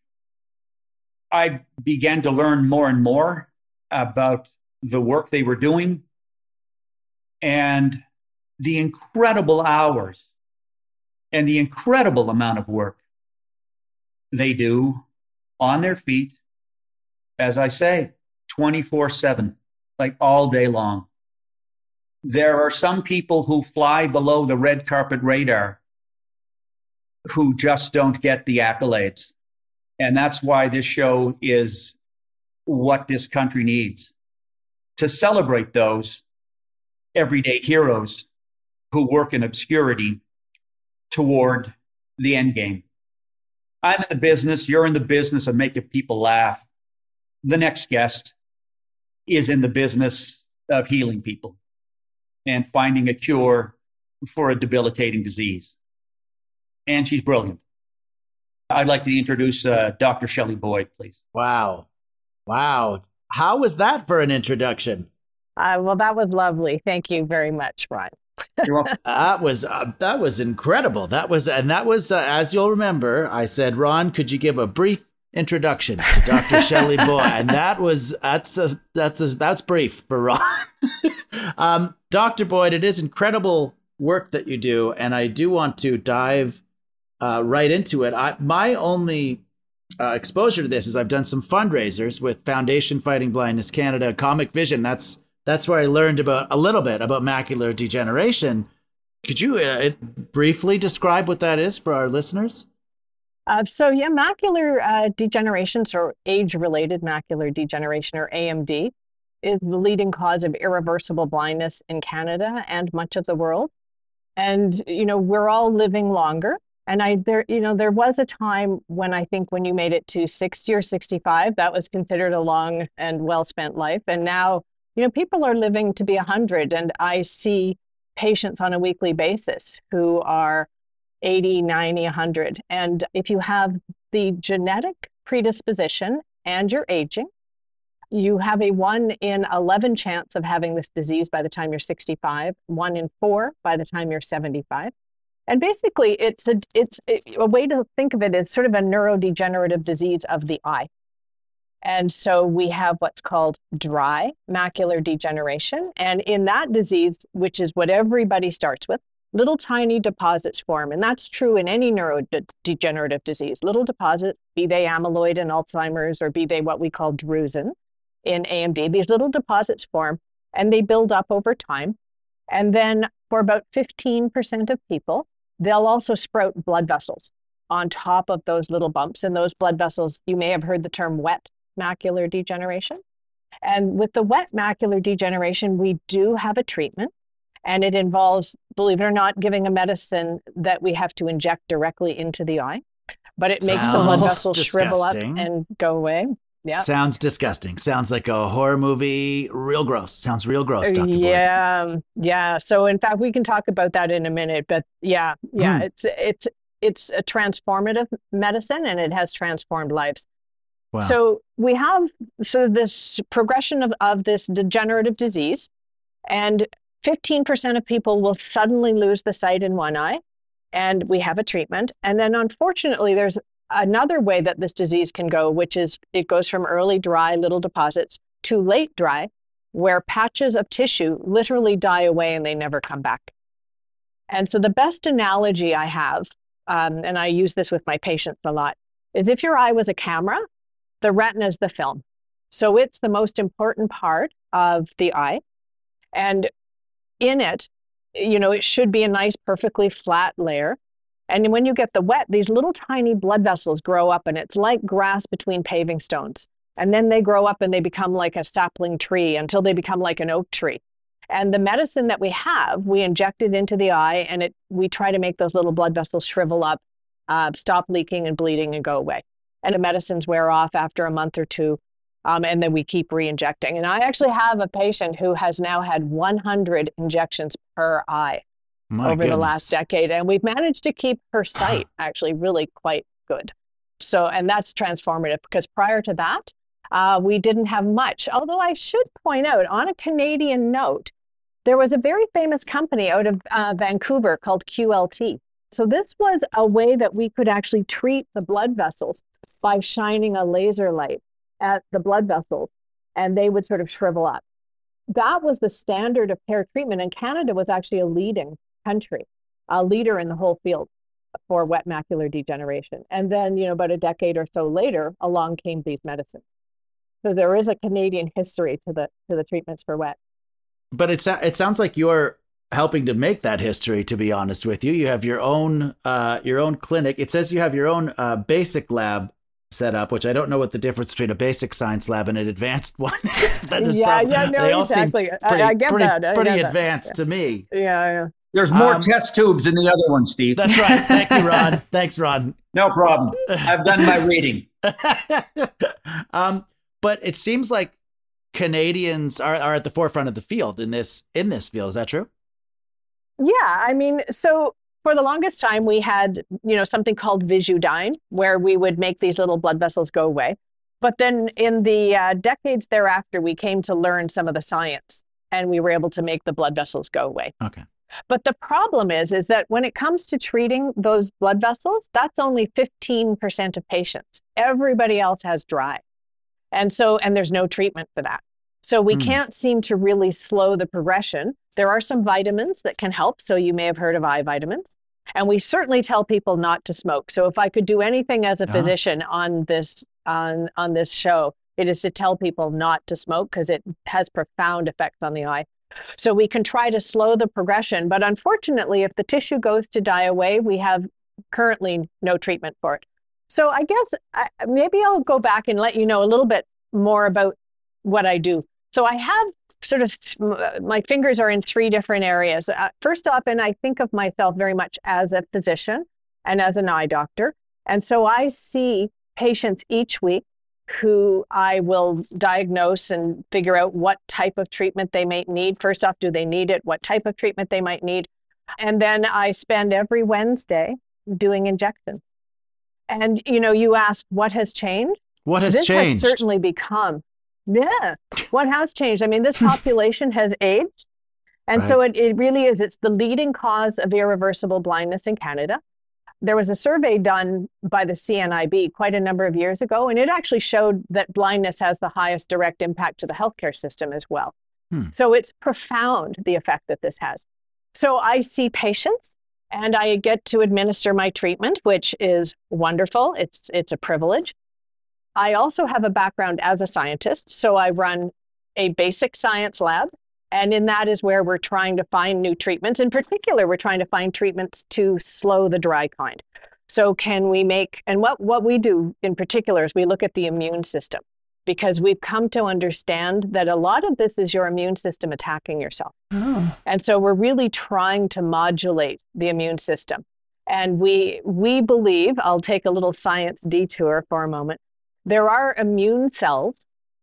I began to learn more and more about the work they were doing and the incredible hours and the incredible amount of work they do on their feet, as I say, 24/7, like all day long. There are some people who fly below the red carpet radar who just don't get the accolades. And that's why this show is what this country needs, to celebrate those everyday heroes who work in obscurity toward the end game. I'm in the business, you're in the business of making people laugh. The next guest is in the business of healing people and finding a cure for a debilitating disease. And she's brilliant. I'd like to introduce Dr. Shelley Boyd, please. Wow. How was that for an introduction? Well, that was lovely. Thank you very much, Ron. You're welcome. That was incredible. That was as you'll remember, I said, Ron, could you give a brief introduction to Dr. Shelley Boyd? And that's brief for Ron. Dr. Boyd, it is incredible work that you do, and I do want to dive right into it. My only exposure to this is I've done some fundraisers with Foundation Fighting Blindness Canada, Comic Vision. That's where I learned about a little bit about macular degeneration. Could you briefly describe what that is for our listeners? Macular degeneration, or age-related macular degeneration, or AMD, is the leading cause of irreversible blindness in Canada and much of the world. And, we're all living longer. And there was a time when I think when you made it to 60 or 65, that was considered a long and well-spent life. And now, people are living to be 100, and I see patients on a weekly basis who are 80, 90, 100. And if you have the genetic predisposition and you're aging, you have a 1 in 11 chance of having this disease by the time you're 65, 1 in 4 by the time you're 75. And basically, it's a way to think of it as sort of a neurodegenerative disease of the eye. And so we have what's called dry macular degeneration. And in that disease, which is what everybody starts with, little tiny deposits form. And that's true in any neurodegenerative disease. Little deposits, be they amyloid in Alzheimer's or be they what we call drusen in AMD, these little deposits form and they build up over time. And then for about 15% of people, they'll also sprout blood vessels on top of those little bumps. And those blood vessels, you may have heard the term wet macular degeneration. And with the wet macular degeneration, we do have a treatment. And it involves, believe it or not, giving a medicine that we have to inject directly into the eye. But it makes the blood vessels shrivel up and go away. Yeah. Sounds disgusting. Sounds like a horror movie. Real gross. Sounds real gross, Dr. Boyd. Yeah. So in fact, we can talk about that in a minute. But it's a transformative medicine, and it has transformed lives. Wow. So we have this progression of this degenerative disease, and 15% of people will suddenly lose the sight in one eye, and we have a treatment. And then unfortunately, there's another way that this disease can go, which is it goes from early dry little deposits to late dry, where patches of tissue literally die away and they never come back. And so the best analogy I have, and I use this with my patients a lot, is if your eye was a camera, the retina is the film. So it's the most important part of the eye. And in it, it should be a nice, perfectly flat layer. And when you get the wet, these little tiny blood vessels grow up, and it's like grass between paving stones. And then they grow up and they become like a sapling tree until they become like an oak tree. And the medicine that we have, we inject it into the eye, and we try to make those little blood vessels shrivel up, stop leaking and bleeding and go away. And the medicines wear off after a month or two, and then we keep re-injecting. And I actually have a patient who has now had 100 injections per eye. The last decade. And we've managed to keep her sight actually really quite good. So, and that's transformative because prior to that, we didn't have much. Although I should point out on a Canadian note, there was a very famous company out of Vancouver called QLT. So this was a way that we could actually treat the blood vessels by shining a laser light at the blood vessels, and they would sort of shrivel up. That was the standard of care treatment, and Canada was actually a leader in the whole field. for wet macular degeneration. And then, you know, about a decade or so later, along came these medicines. So there is a Canadian history to the treatments for wet. But it sounds like you're helping to make that history, to be honest with you. You have your own clinic. It says you have your own basic lab set up, which I don't know what the difference between a basic science lab and an advanced one is. Exactly. Pretty advanced to me. Yeah. There's more test tubes than the other one, Steve. That's right. Thank you, Ron. Thanks, Ron. No problem. I've done my reading. But it seems like Canadians are at the forefront of the field in this field. Is that true? Yeah. I mean, so for the longest time we had, something called Visudyne, where we would make these little blood vessels go away. But then in the decades thereafter, we came to learn some of the science and we were able to make the blood vessels go away. Okay. But the problem is that when it comes to treating those blood vessels, that's only 15% of patients. Everybody else has dry. And there's no treatment for that. So we can't seem to really slow the progression. There are some vitamins that can help. So you may have heard of eye vitamins. And we certainly tell people not to smoke. So if I could do anything as a physician on this show, it is to tell people not to smoke because it has profound effects on the eye. So we can try to slow the progression. But unfortunately, if the tissue goes to die away, we have currently no treatment for it. So I guess maybe I'll go back and let you know a little bit more about what I do. So I have sort of, my fingers are in three different areas. First off, and I think of myself very much as a physician and as an eye doctor. And so I see patients each week who I will diagnose and figure out what type of treatment they may need. First off, do they need it? What type of treatment they might need? And then I spend every Wednesday doing injections. And, you asked, what has changed? What has changed? This has certainly become. Yeah. What has changed? I mean, this population has aged. And right. So it really is. It's the leading cause of irreversible blindness in Canada. There was a survey done by the CNIB quite a number of years ago, and it actually showed that blindness has the highest direct impact to the healthcare system as well. So it's profound, the effect that this has. So I see patients. And I get to administer my treatment, which is wonderful. It's a privilege. I also have a background as a scientist. So I run a basic science lab. And in that is where we're trying to find new treatments. In particular, we're trying to find treatments to slow the dry kind. So can we make, and what we do in particular is we look at the immune system, because we've come to understand that a lot of this is your immune system attacking yourself. Oh. And so we're really trying to modulate the immune system. And we believe, I'll take a little science detour for a moment, there are immune cells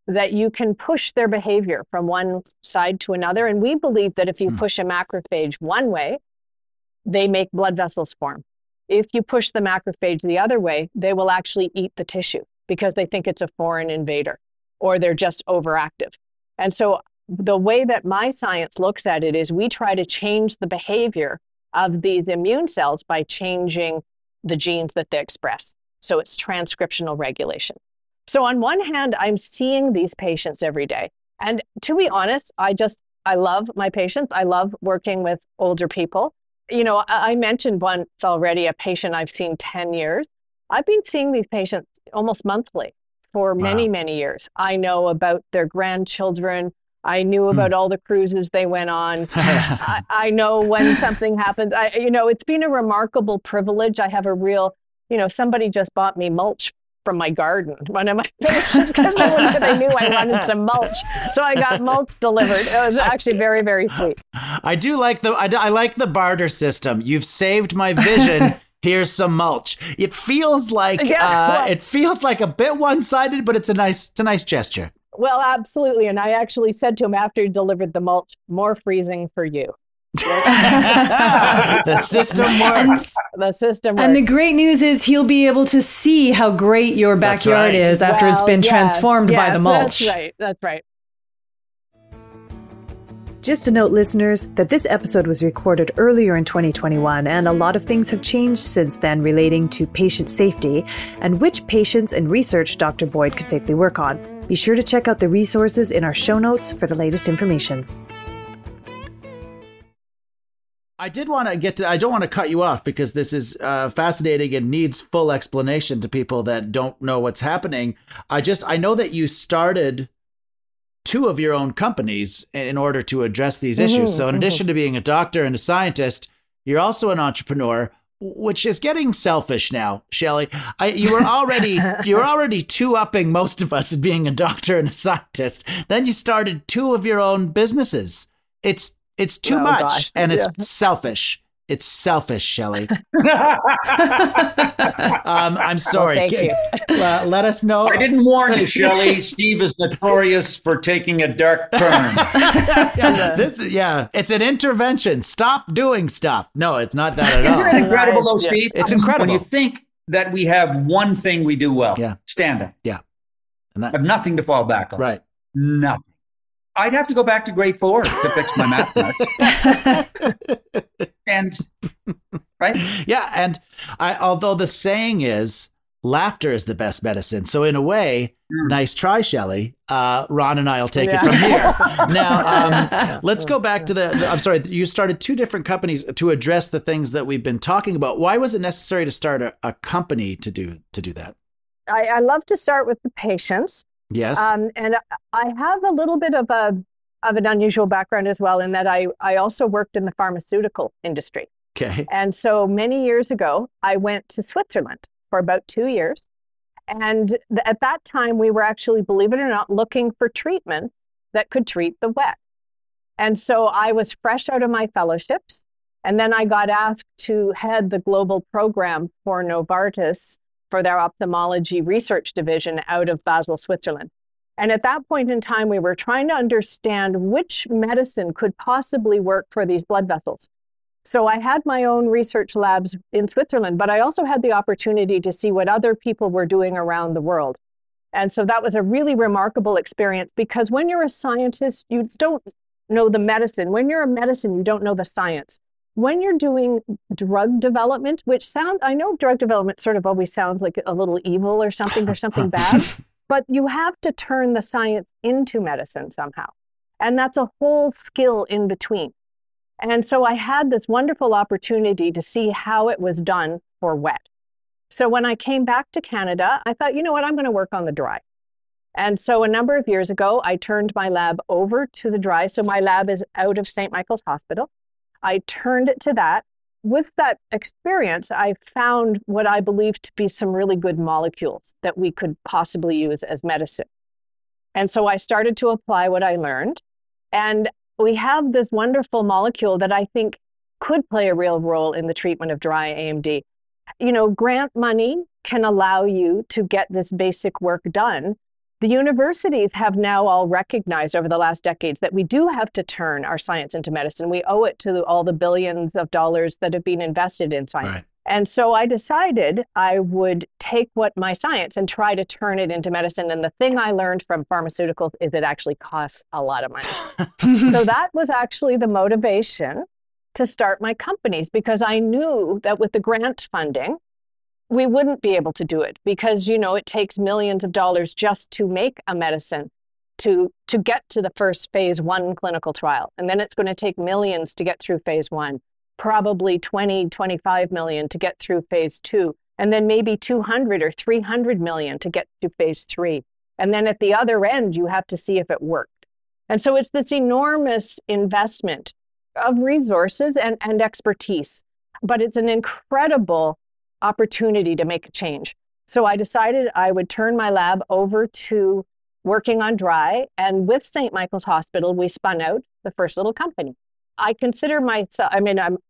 that you can push their behavior from one side to another. And we believe that if you push a macrophage one way, they make blood vessels form. If you push the macrophage the other way, they will actually eat the tissue, because they think it's a foreign invader or they're just overactive. And so the way that my science looks at it is we try to change the behavior of these immune cells by changing the genes that they express. So it's transcriptional regulation. So on one hand, I'm seeing these patients every day. And to be honest, I love my patients. I love working with older people. I mentioned once already a patient I've seen 10 years. I've been seeing these patients almost monthly for many, many years. I know about their grandchildren. I knew about all the cruises they went on. I know when something happened. It's been a remarkable privilege. I have a real, somebody just bought me mulch from my garden. One of my patients, because they knew I wanted some mulch. So I got mulch delivered. It was actually very, very sweet. I do like I like the barter system. You've saved my vision. Here's some mulch. It feels like a bit one-sided, but it's a nice gesture. Well, absolutely. And I actually said to him after he delivered the mulch, more freezing for you. The system works. And the great news is he'll be able to see how great your backyard is after it's been transformed by the mulch. That's right. That's right. Just to note, listeners, that this episode was recorded earlier in 2021, and a lot of things have changed since then relating to patient safety and which patients and research Dr. Boyd could safely work on. Be sure to check out the resources in our show notes for the latest information. I did want to get to, I don't want to cut you off because this is fascinating and needs full explanation to people that don't know what's happening. I know that you started two of your own companies in order to address these issues. So in addition to being a doctor and a scientist, you're also an entrepreneur, which is getting selfish now, Shelley. You were already two-upping most of us at being a doctor and a scientist. Then you started two of your own businesses. It's too much, gosh. And it's selfish. It's selfish, Shelley. I'm sorry. Well, thank you. Let us know. I didn't warn you, Shelley. Steve is notorious for taking a dark turn. It's an intervention. Stop doing stuff. No, it's not that at all. Isn't it incredible, though, Steve? Yeah. It's incredible. When you think that we have one thing we do well, stand up. Yeah. And that, I have nothing to fall back on. Right. Nothing. I'd have to go back to grade four to fix my math. And right? Yeah. And although the saying is laughter is the best medicine. So in a way, nice try, Shelley. Ron and I will take it from here. Now, let's go back to I'm sorry, you started two different companies to address the things that we've been talking about. Why was it necessary to start a company to do that? I love to start with the patients. Yes. And I have a little bit of an unusual background as well, in that I also worked in the pharmaceutical industry. Okay. And so many years ago, I went to Switzerland for about 2 years. And at that time, we were actually, believe it or not, looking for treatment that could treat the wet. And so I was fresh out of my fellowships. And then I got asked to head the global program for Novartis for their ophthalmology research division out of Basel, Switzerland. And at that point in time, we were trying to understand which medicine could possibly work for these blood vessels. So I had my own research labs in Switzerland, but I also had the opportunity to see what other people were doing around the world. And so that was a really remarkable experience, because when you're a scientist, you don't know the medicine. When you're a medicine, you don't know the science. When you're doing drug development, I know drug development sort of always sounds like a little evil or something, there's something bad, but you have to turn the science into medicine somehow. And that's a whole skill in between. And so I had this wonderful opportunity to see how it was done for wet. So when I came back to Canada, I thought, you know what, I'm going to work on the dry. And so a number of years ago, I turned my lab over to the dry. So my lab is out of St. Michael's Hospital. I turned it to that. With that experience, I found what I believed to be some really good molecules that we could possibly use as medicine. And so I started to apply what I learned. And we have this wonderful molecule that I think could play a real role in the treatment of dry AMD. You know, grant money can allow you to get this basic work done. The universities have now all recognized over the last decades that we do have to turn our science into medicine. We owe it to all the billions of dollars that have been invested in science. Right. And so I decided I would take what my science and try to turn it into medicine. And the thing I learned from pharmaceuticals is it actually costs a lot of money. So that was actually the motivation to start my companies, because I knew that with the grant funding, we wouldn't be able to do it, because, you know, it takes millions of dollars just to make a medicine to get to the first phase 1 clinical trial. And then it's going to take millions to get through phase 1, probably 20, 25 million to get through phase 2, and then maybe 200 or 300 million to get to phase 3. And then at the other end, you have to see if it worked. And so it's this enormous investment of resources and expertise, but it's an incredible opportunity to make a change. So I decided I would turn my lab over to working on dry. And with St. Michael's Hospital, we spun out the first little company. I consider myself,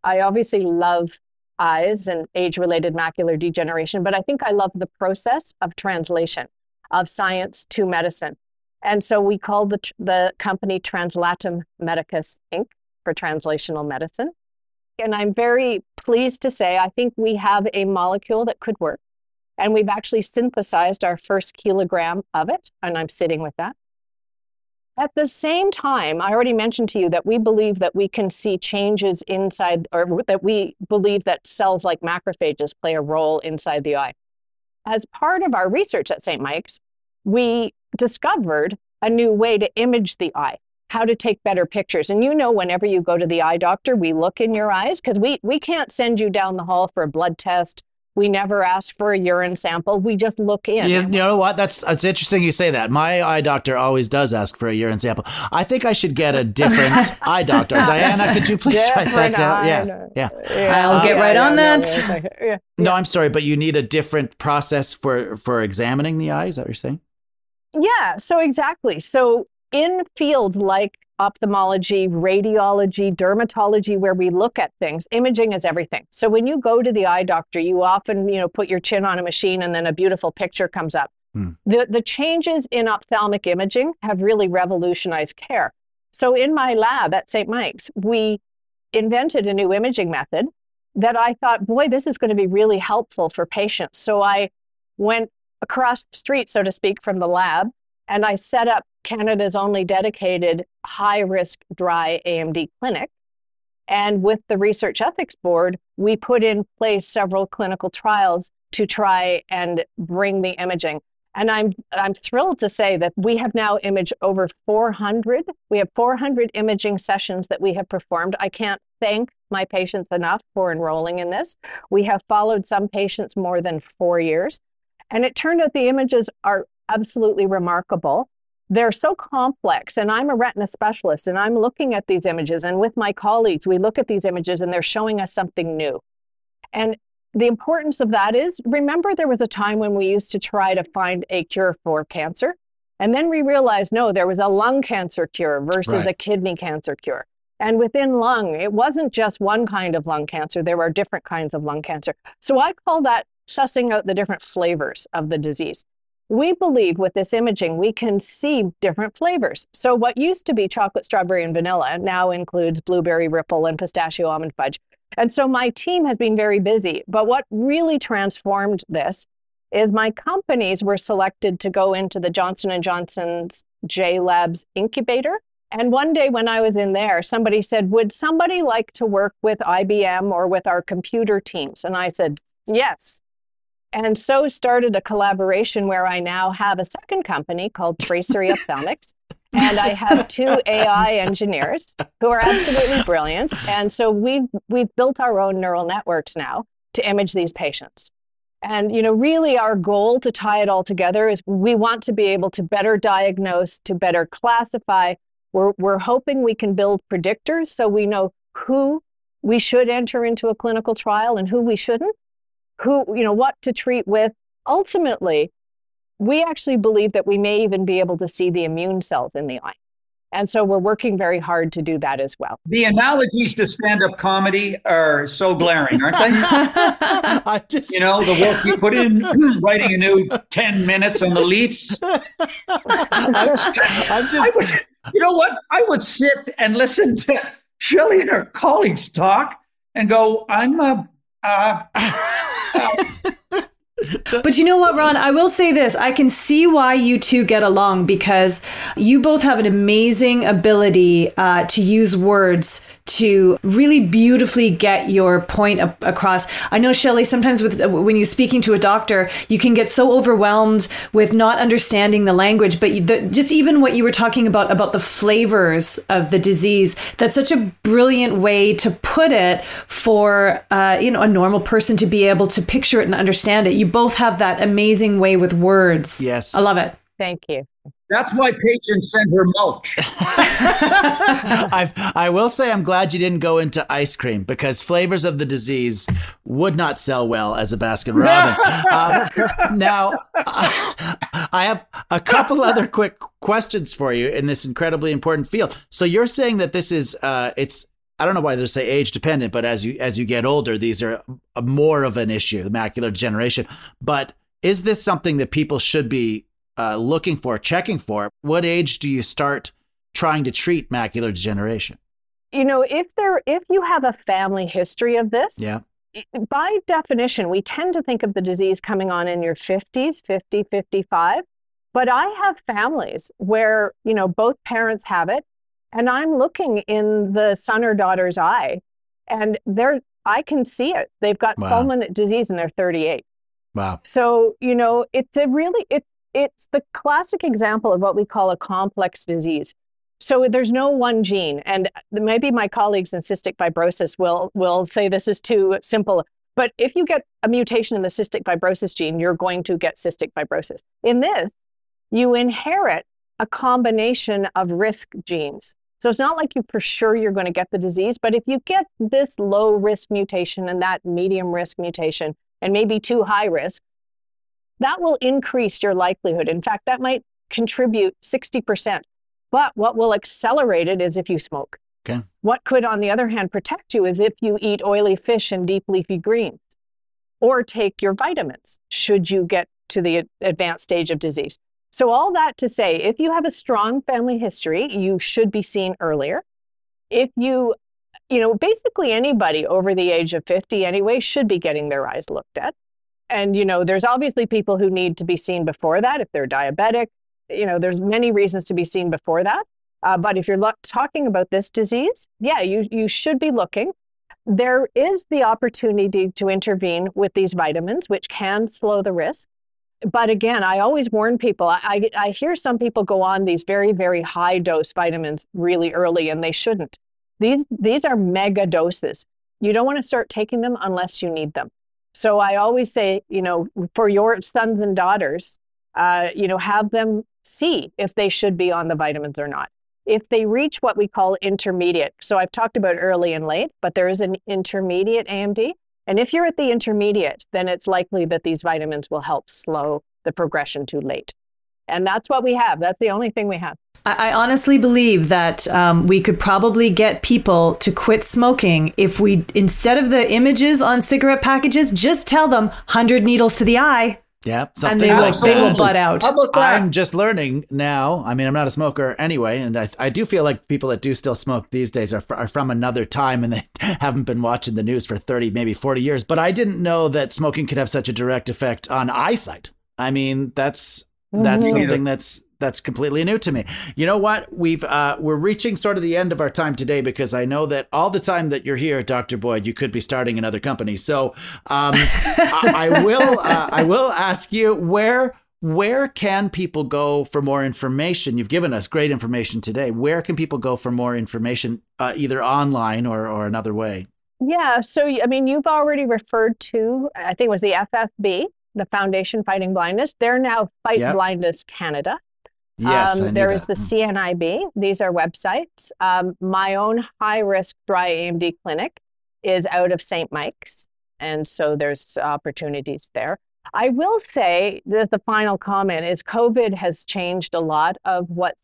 I obviously love eyes and age-related macular degeneration, but I think I love the process of translation of science to medicine. And so we called the company Translatum Medicus Inc. for translational medicine. And I'm very pleased to say, I think we have a molecule that could work. And we've actually synthesized our first kilogram of it. And I'm sitting with that. At the same time, I already mentioned to you that we believe that we can see changes inside, or that we believe that cells like macrophages play a role inside the eye. As part of our research at St. Mike's, we discovered a new way to image the eye. how to take better pictures. And you know, whenever you go to the eye doctor, we look in your eyes, because we can't send you down the hall for a blood test. We never ask for a urine sample. We just look in. You know what? That's interesting you say that. My eye doctor always does ask for a urine sample. I think I should get a different eye doctor. Diana, could you please write that down? Yes. Yeah. I'll get right on that. No, I'm sorry, but you need a different process for examining the eye. Is that what you're saying? Yeah, so exactly. So in fields like ophthalmology, radiology, dermatology, where we look at things, imaging is everything. So when you go to the eye doctor, you often, you know, put your chin on a machine and then a beautiful picture comes up. The changes in ophthalmic imaging have really revolutionized care. So in my lab at St. Mike's, we invented a new imaging method that I thought, boy, this is going to be really helpful for patients. So I went across the street, so to speak, from the lab, and I set up Canada's only dedicated high-risk dry AMD clinic. And with the Research Ethics Board, we put in place several clinical trials to try and bring the imaging. And I'm thrilled to say that we have now imaged over 400. We have 400 imaging sessions that we have performed. I can't thank my patients enough for enrolling in this. We have followed some patients more than 4 years. And it turned out the images are absolutely remarkable. They're so complex, and I'm a retina specialist, and I'm looking at these images, and with my colleagues, we look at these images, and they're showing us something new. And the importance of that is, remember, there was a time when we used to try to find a cure for cancer, and then we realized, no, there was a lung cancer cure versus a kidney cancer cure. And within lung, it wasn't just one kind of lung cancer. There were different kinds of lung cancer. So I call that sussing out the different flavors of the disease. We believe with this imaging, we can see different flavors. So what used to be chocolate, strawberry, and vanilla now includes blueberry ripple and pistachio almond fudge. And so my team has been very busy. But what really transformed this is my companies were selected to go into the Johnson & Johnson's J Labs incubator. And one day when I was in there, somebody said, would somebody like to work with IBM or with our computer teams? And I said, yes. And so started a collaboration where I now have a second company called Tracery Ophthalmics, and I have two AI engineers who are absolutely brilliant. And so we've built our own neural networks now to image these patients. And, you know, really our goal to tie it all together is we want to be able to better diagnose, to better classify. We're hoping we can build predictors so we know who we should enter into a clinical trial and who we shouldn't. Who, you know, what to treat with. Ultimately, we actually believe that we may even be able to see the immune cells in the eye. And so we're working very hard to do that as well. The analogies to stand-up comedy are so glaring, aren't they? You know, the work you put in writing a new 10 minutes on the Leafs. You know what? I would sit and listen to Shelley and her colleagues talk and go, But you know what, Ron? I will say this. I can see why you two get along, because you both have an amazing ability to use words to really beautifully get your point across. I know, Shelley, sometimes when you're speaking to a doctor, you can get so overwhelmed with not understanding the language, but just even what you were talking about the flavors of the disease, that's such a brilliant way to put it for a normal person to be able to picture it and understand it. You both have that amazing way with words. Yes. I love it. Thank you. That's why patients send her mulch. I will say I'm glad you didn't go into ice cream, because flavors of the disease would not sell well as a Baskin-Robbins. Now, I have a couple other quick questions for you in this incredibly important field. So you're saying that this is, I don't know why they say age dependent, but as you get older, these are more of an issue, the macular degeneration. But is this something that people should be looking for, checking for? What age do you start trying to treat macular degeneration? You know, if you have a family history of this, by definition, we tend to think of the disease coming on in your 50s, 50, 55. But I have families where, you know, both parents have it. And I'm looking in the son or daughter's eye, and I can see it. They've got fulminant disease, and they're 38. Wow. So, you know, it's the classic example of what we call a complex disease. So there's no one gene. And maybe my colleagues in cystic fibrosis will say this is too simple. But if you get a mutation in the cystic fibrosis gene, you're going to get cystic fibrosis. In this, you inherit a combination of risk genes. So it's not like you for sure you're going to get the disease, but if you get this low risk mutation and that medium risk mutation and maybe two high risk, that will increase your likelihood. In fact, that might contribute 60%. But what will accelerate it is if you smoke. Okay. What could, on the other hand, protect you is if you eat oily fish and deep leafy greens or take your vitamins, should you get to the advanced stage of disease. So all that to say, if you have a strong family history, you should be seen earlier. If you, basically anybody over the age of 50 anyway should be getting their eyes looked at. And, there's obviously people who need to be seen before that if they're diabetic. There's many reasons to be seen before that. But if you're talking about this disease, yeah, you should be looking. There is the opportunity to intervene with these vitamins, which can slow the risk. But again, I always warn people, I hear some people go on these very, very high dose vitamins really early, and they shouldn't. These are mega doses. You don't want to start taking them unless you need them. So I always say, for your sons and daughters, have them see if they should be on the vitamins or not. If they reach what we call intermediate, so I've talked about early and late, but there is an intermediate AMD. And if you're at the intermediate, then it's likely that these vitamins will help slow the progression to late. And that's what we have. That's the only thing we have. I honestly believe that we could probably get people to quit smoking if we, instead of the images on cigarette packages, just tell them 100 needles to the eye. Yeah, and they will butt out. I'm just learning now. I mean, I'm not a smoker anyway, and I do feel like people that do still smoke these days are from another time, and they haven't been watching the news for 30, maybe 40 years. But I didn't know that smoking could have such a direct effect on eyesight. I mean, that's something that's completely new to me. You know what? We're reaching sort of the end of our time today, because I know that all the time that you're here, Dr. Boyd, you could be starting another company. So I will ask you where can people go for more information? You've given us great information today. Where can people go for more information, either online or another way? Yeah. So, I mean, you've already referred to, I think it was the FFB, the Foundation Fighting Blindness. They're now Fight Blindness Canada. Yes, there is the CNIB. These are websites. My own high-risk dry AMD clinic is out of St. Mike's, and so there's opportunities there. I will say that the final comment is COVID has changed a lot of what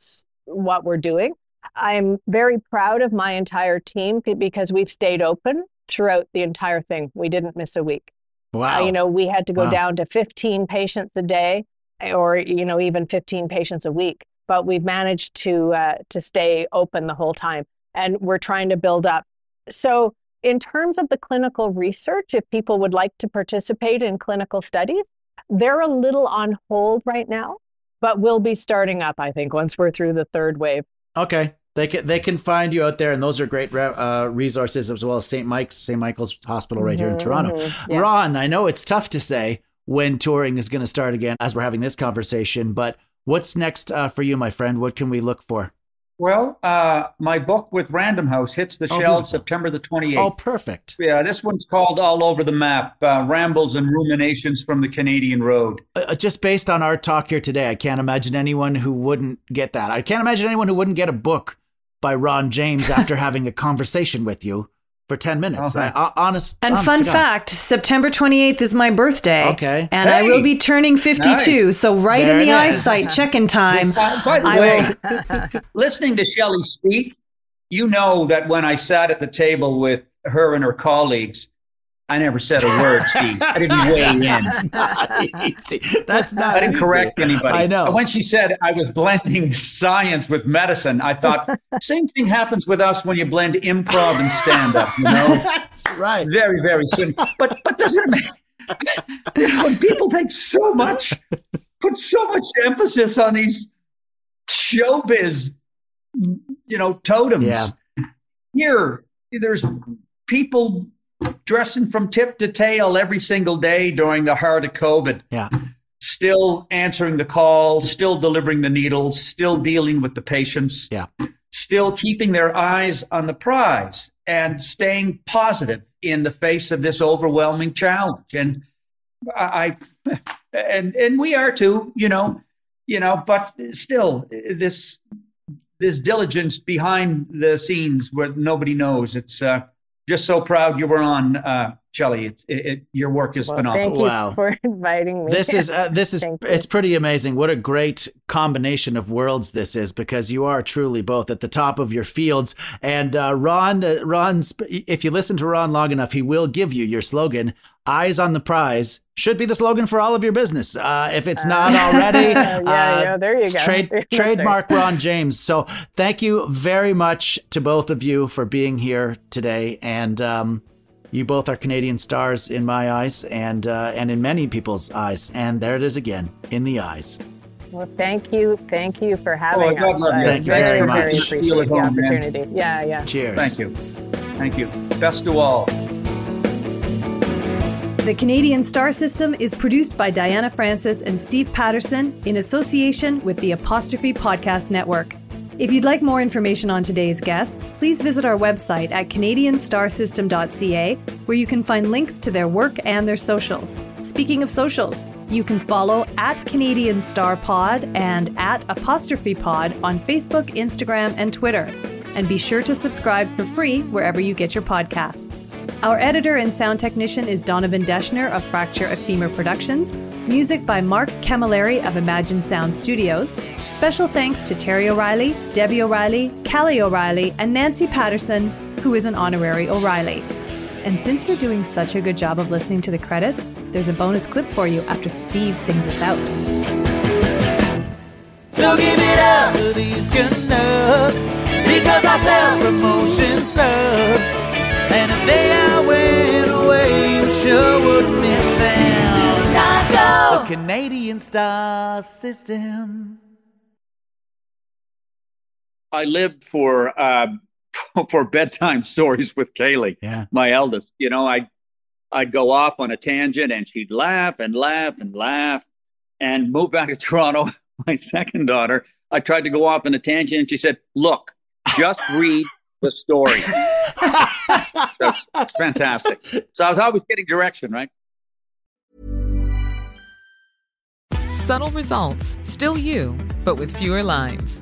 we're doing. I'm very proud of my entire team because we've stayed open throughout the entire thing. We didn't miss a week. Wow. We had to go down to 15 patients a day, or even 15 patients a week, but we've managed to stay open the whole time, and we're trying to build up. So in terms of the clinical research, if people would like to participate in clinical studies, they're a little on hold right now, but we'll be starting up, I think, once we're through the third wave. Okay. They can find you out there, and those are great resources, as well as St. Michael's Hospital right here in Toronto. Mm-hmm. Yeah. Ron, I know it's tough to say when touring is going to start again as we're having this conversation, but what's next for you, my friend? What can we look for? Well, my book with Random House hits the shelves September the 28th. Oh, perfect. Yeah, this one's called All Over the Map, Rambles and Ruminations from the Canadian Road. Just based on our talk here today, I can't imagine anyone who wouldn't get that. I can't imagine anyone who wouldn't get a book by Ron James after having a conversation with you for 10 minutes. Okay. Honest fun fact, September 28th is my birthday. Okay. And I will be turning 52. Nice. So right there in the eyesight check-in time. By the way, listening to Shelley speak, that when I sat at the table with her and her colleagues, I never said a word, Steve. I didn't weigh in. That's not I didn't correct anybody. I know. When she said I was blending science with medicine, I thought, same thing happens with us when you blend improv and stand-up, That's right. Very, very simple. But doesn't it make people put so much emphasis on these showbiz, totems. Yeah. Here, there's people dressing from tip to tail every single day during the heart of COVID. Yeah. Still answering the call, still delivering the needles, still dealing with the patients. Yeah. still keeping their eyes on the prize and staying positive in the face of this overwhelming challenge. And I we are too, you know, but still this diligence behind the scenes where nobody knows. It's just so proud you were on, Shelley. Your work is phenomenal. Thank you for inviting me. This is it's pretty amazing. What a great combination of worlds this is, because you are truly both at the top of your fields. And Ron's, if you listen to Ron long enough, he will give you your slogan. Eyes on the prize should be the slogan for all of your business. If it's not already, there you go. Trademark Ron James. So thank you very much to both of you for being here today. And you both are Canadian stars in my eyes and in many people's eyes. And there it is again, in the eyes. Well, thank you. Thank you for having us. Thank you very much. Very appreciate the opportunity. Man. Yeah. Cheers. Thank you. Best to all. The Canadian Star System is produced by Diana Francis and Steve Patterson in association with the Apostrophe Podcast Network. If you'd like more information on today's guests, please visit our website at canadianstarsystem.ca, where you can find links to their work and their socials. Speaking of socials, you can follow at Canadian Star Pod and at Apostrophe Pod on Facebook, Instagram, and Twitter. And be sure to subscribe for free wherever you get your podcasts. Our editor and sound technician is Donovan Deschner of Fracture Ephemera Productions. Music by Mark Camilleri of Imagine Sound Studios. Special thanks to Terry O'Reilly, Debbie O'Reilly, Callie O'Reilly, and Nancy Patterson, who is an honorary O'Reilly. And since you're doing such a good job of listening to the credits, there's a bonus clip for you after Steve sings us out. So give it up to these good nuts. Because our self-promotion sucks. And if they all went away, we sure wouldn't miss them. Do not go! A Canadian Star System. I lived for bedtime stories with Kaylee, my eldest. You know, I'd go off on a tangent and she'd laugh and laugh and laugh. And move back to Toronto, my second daughter. I tried to go off on a tangent and she said, look, just read the story. That's fantastic. So I was always getting direction, right? Subtle results, still you, but with fewer lines.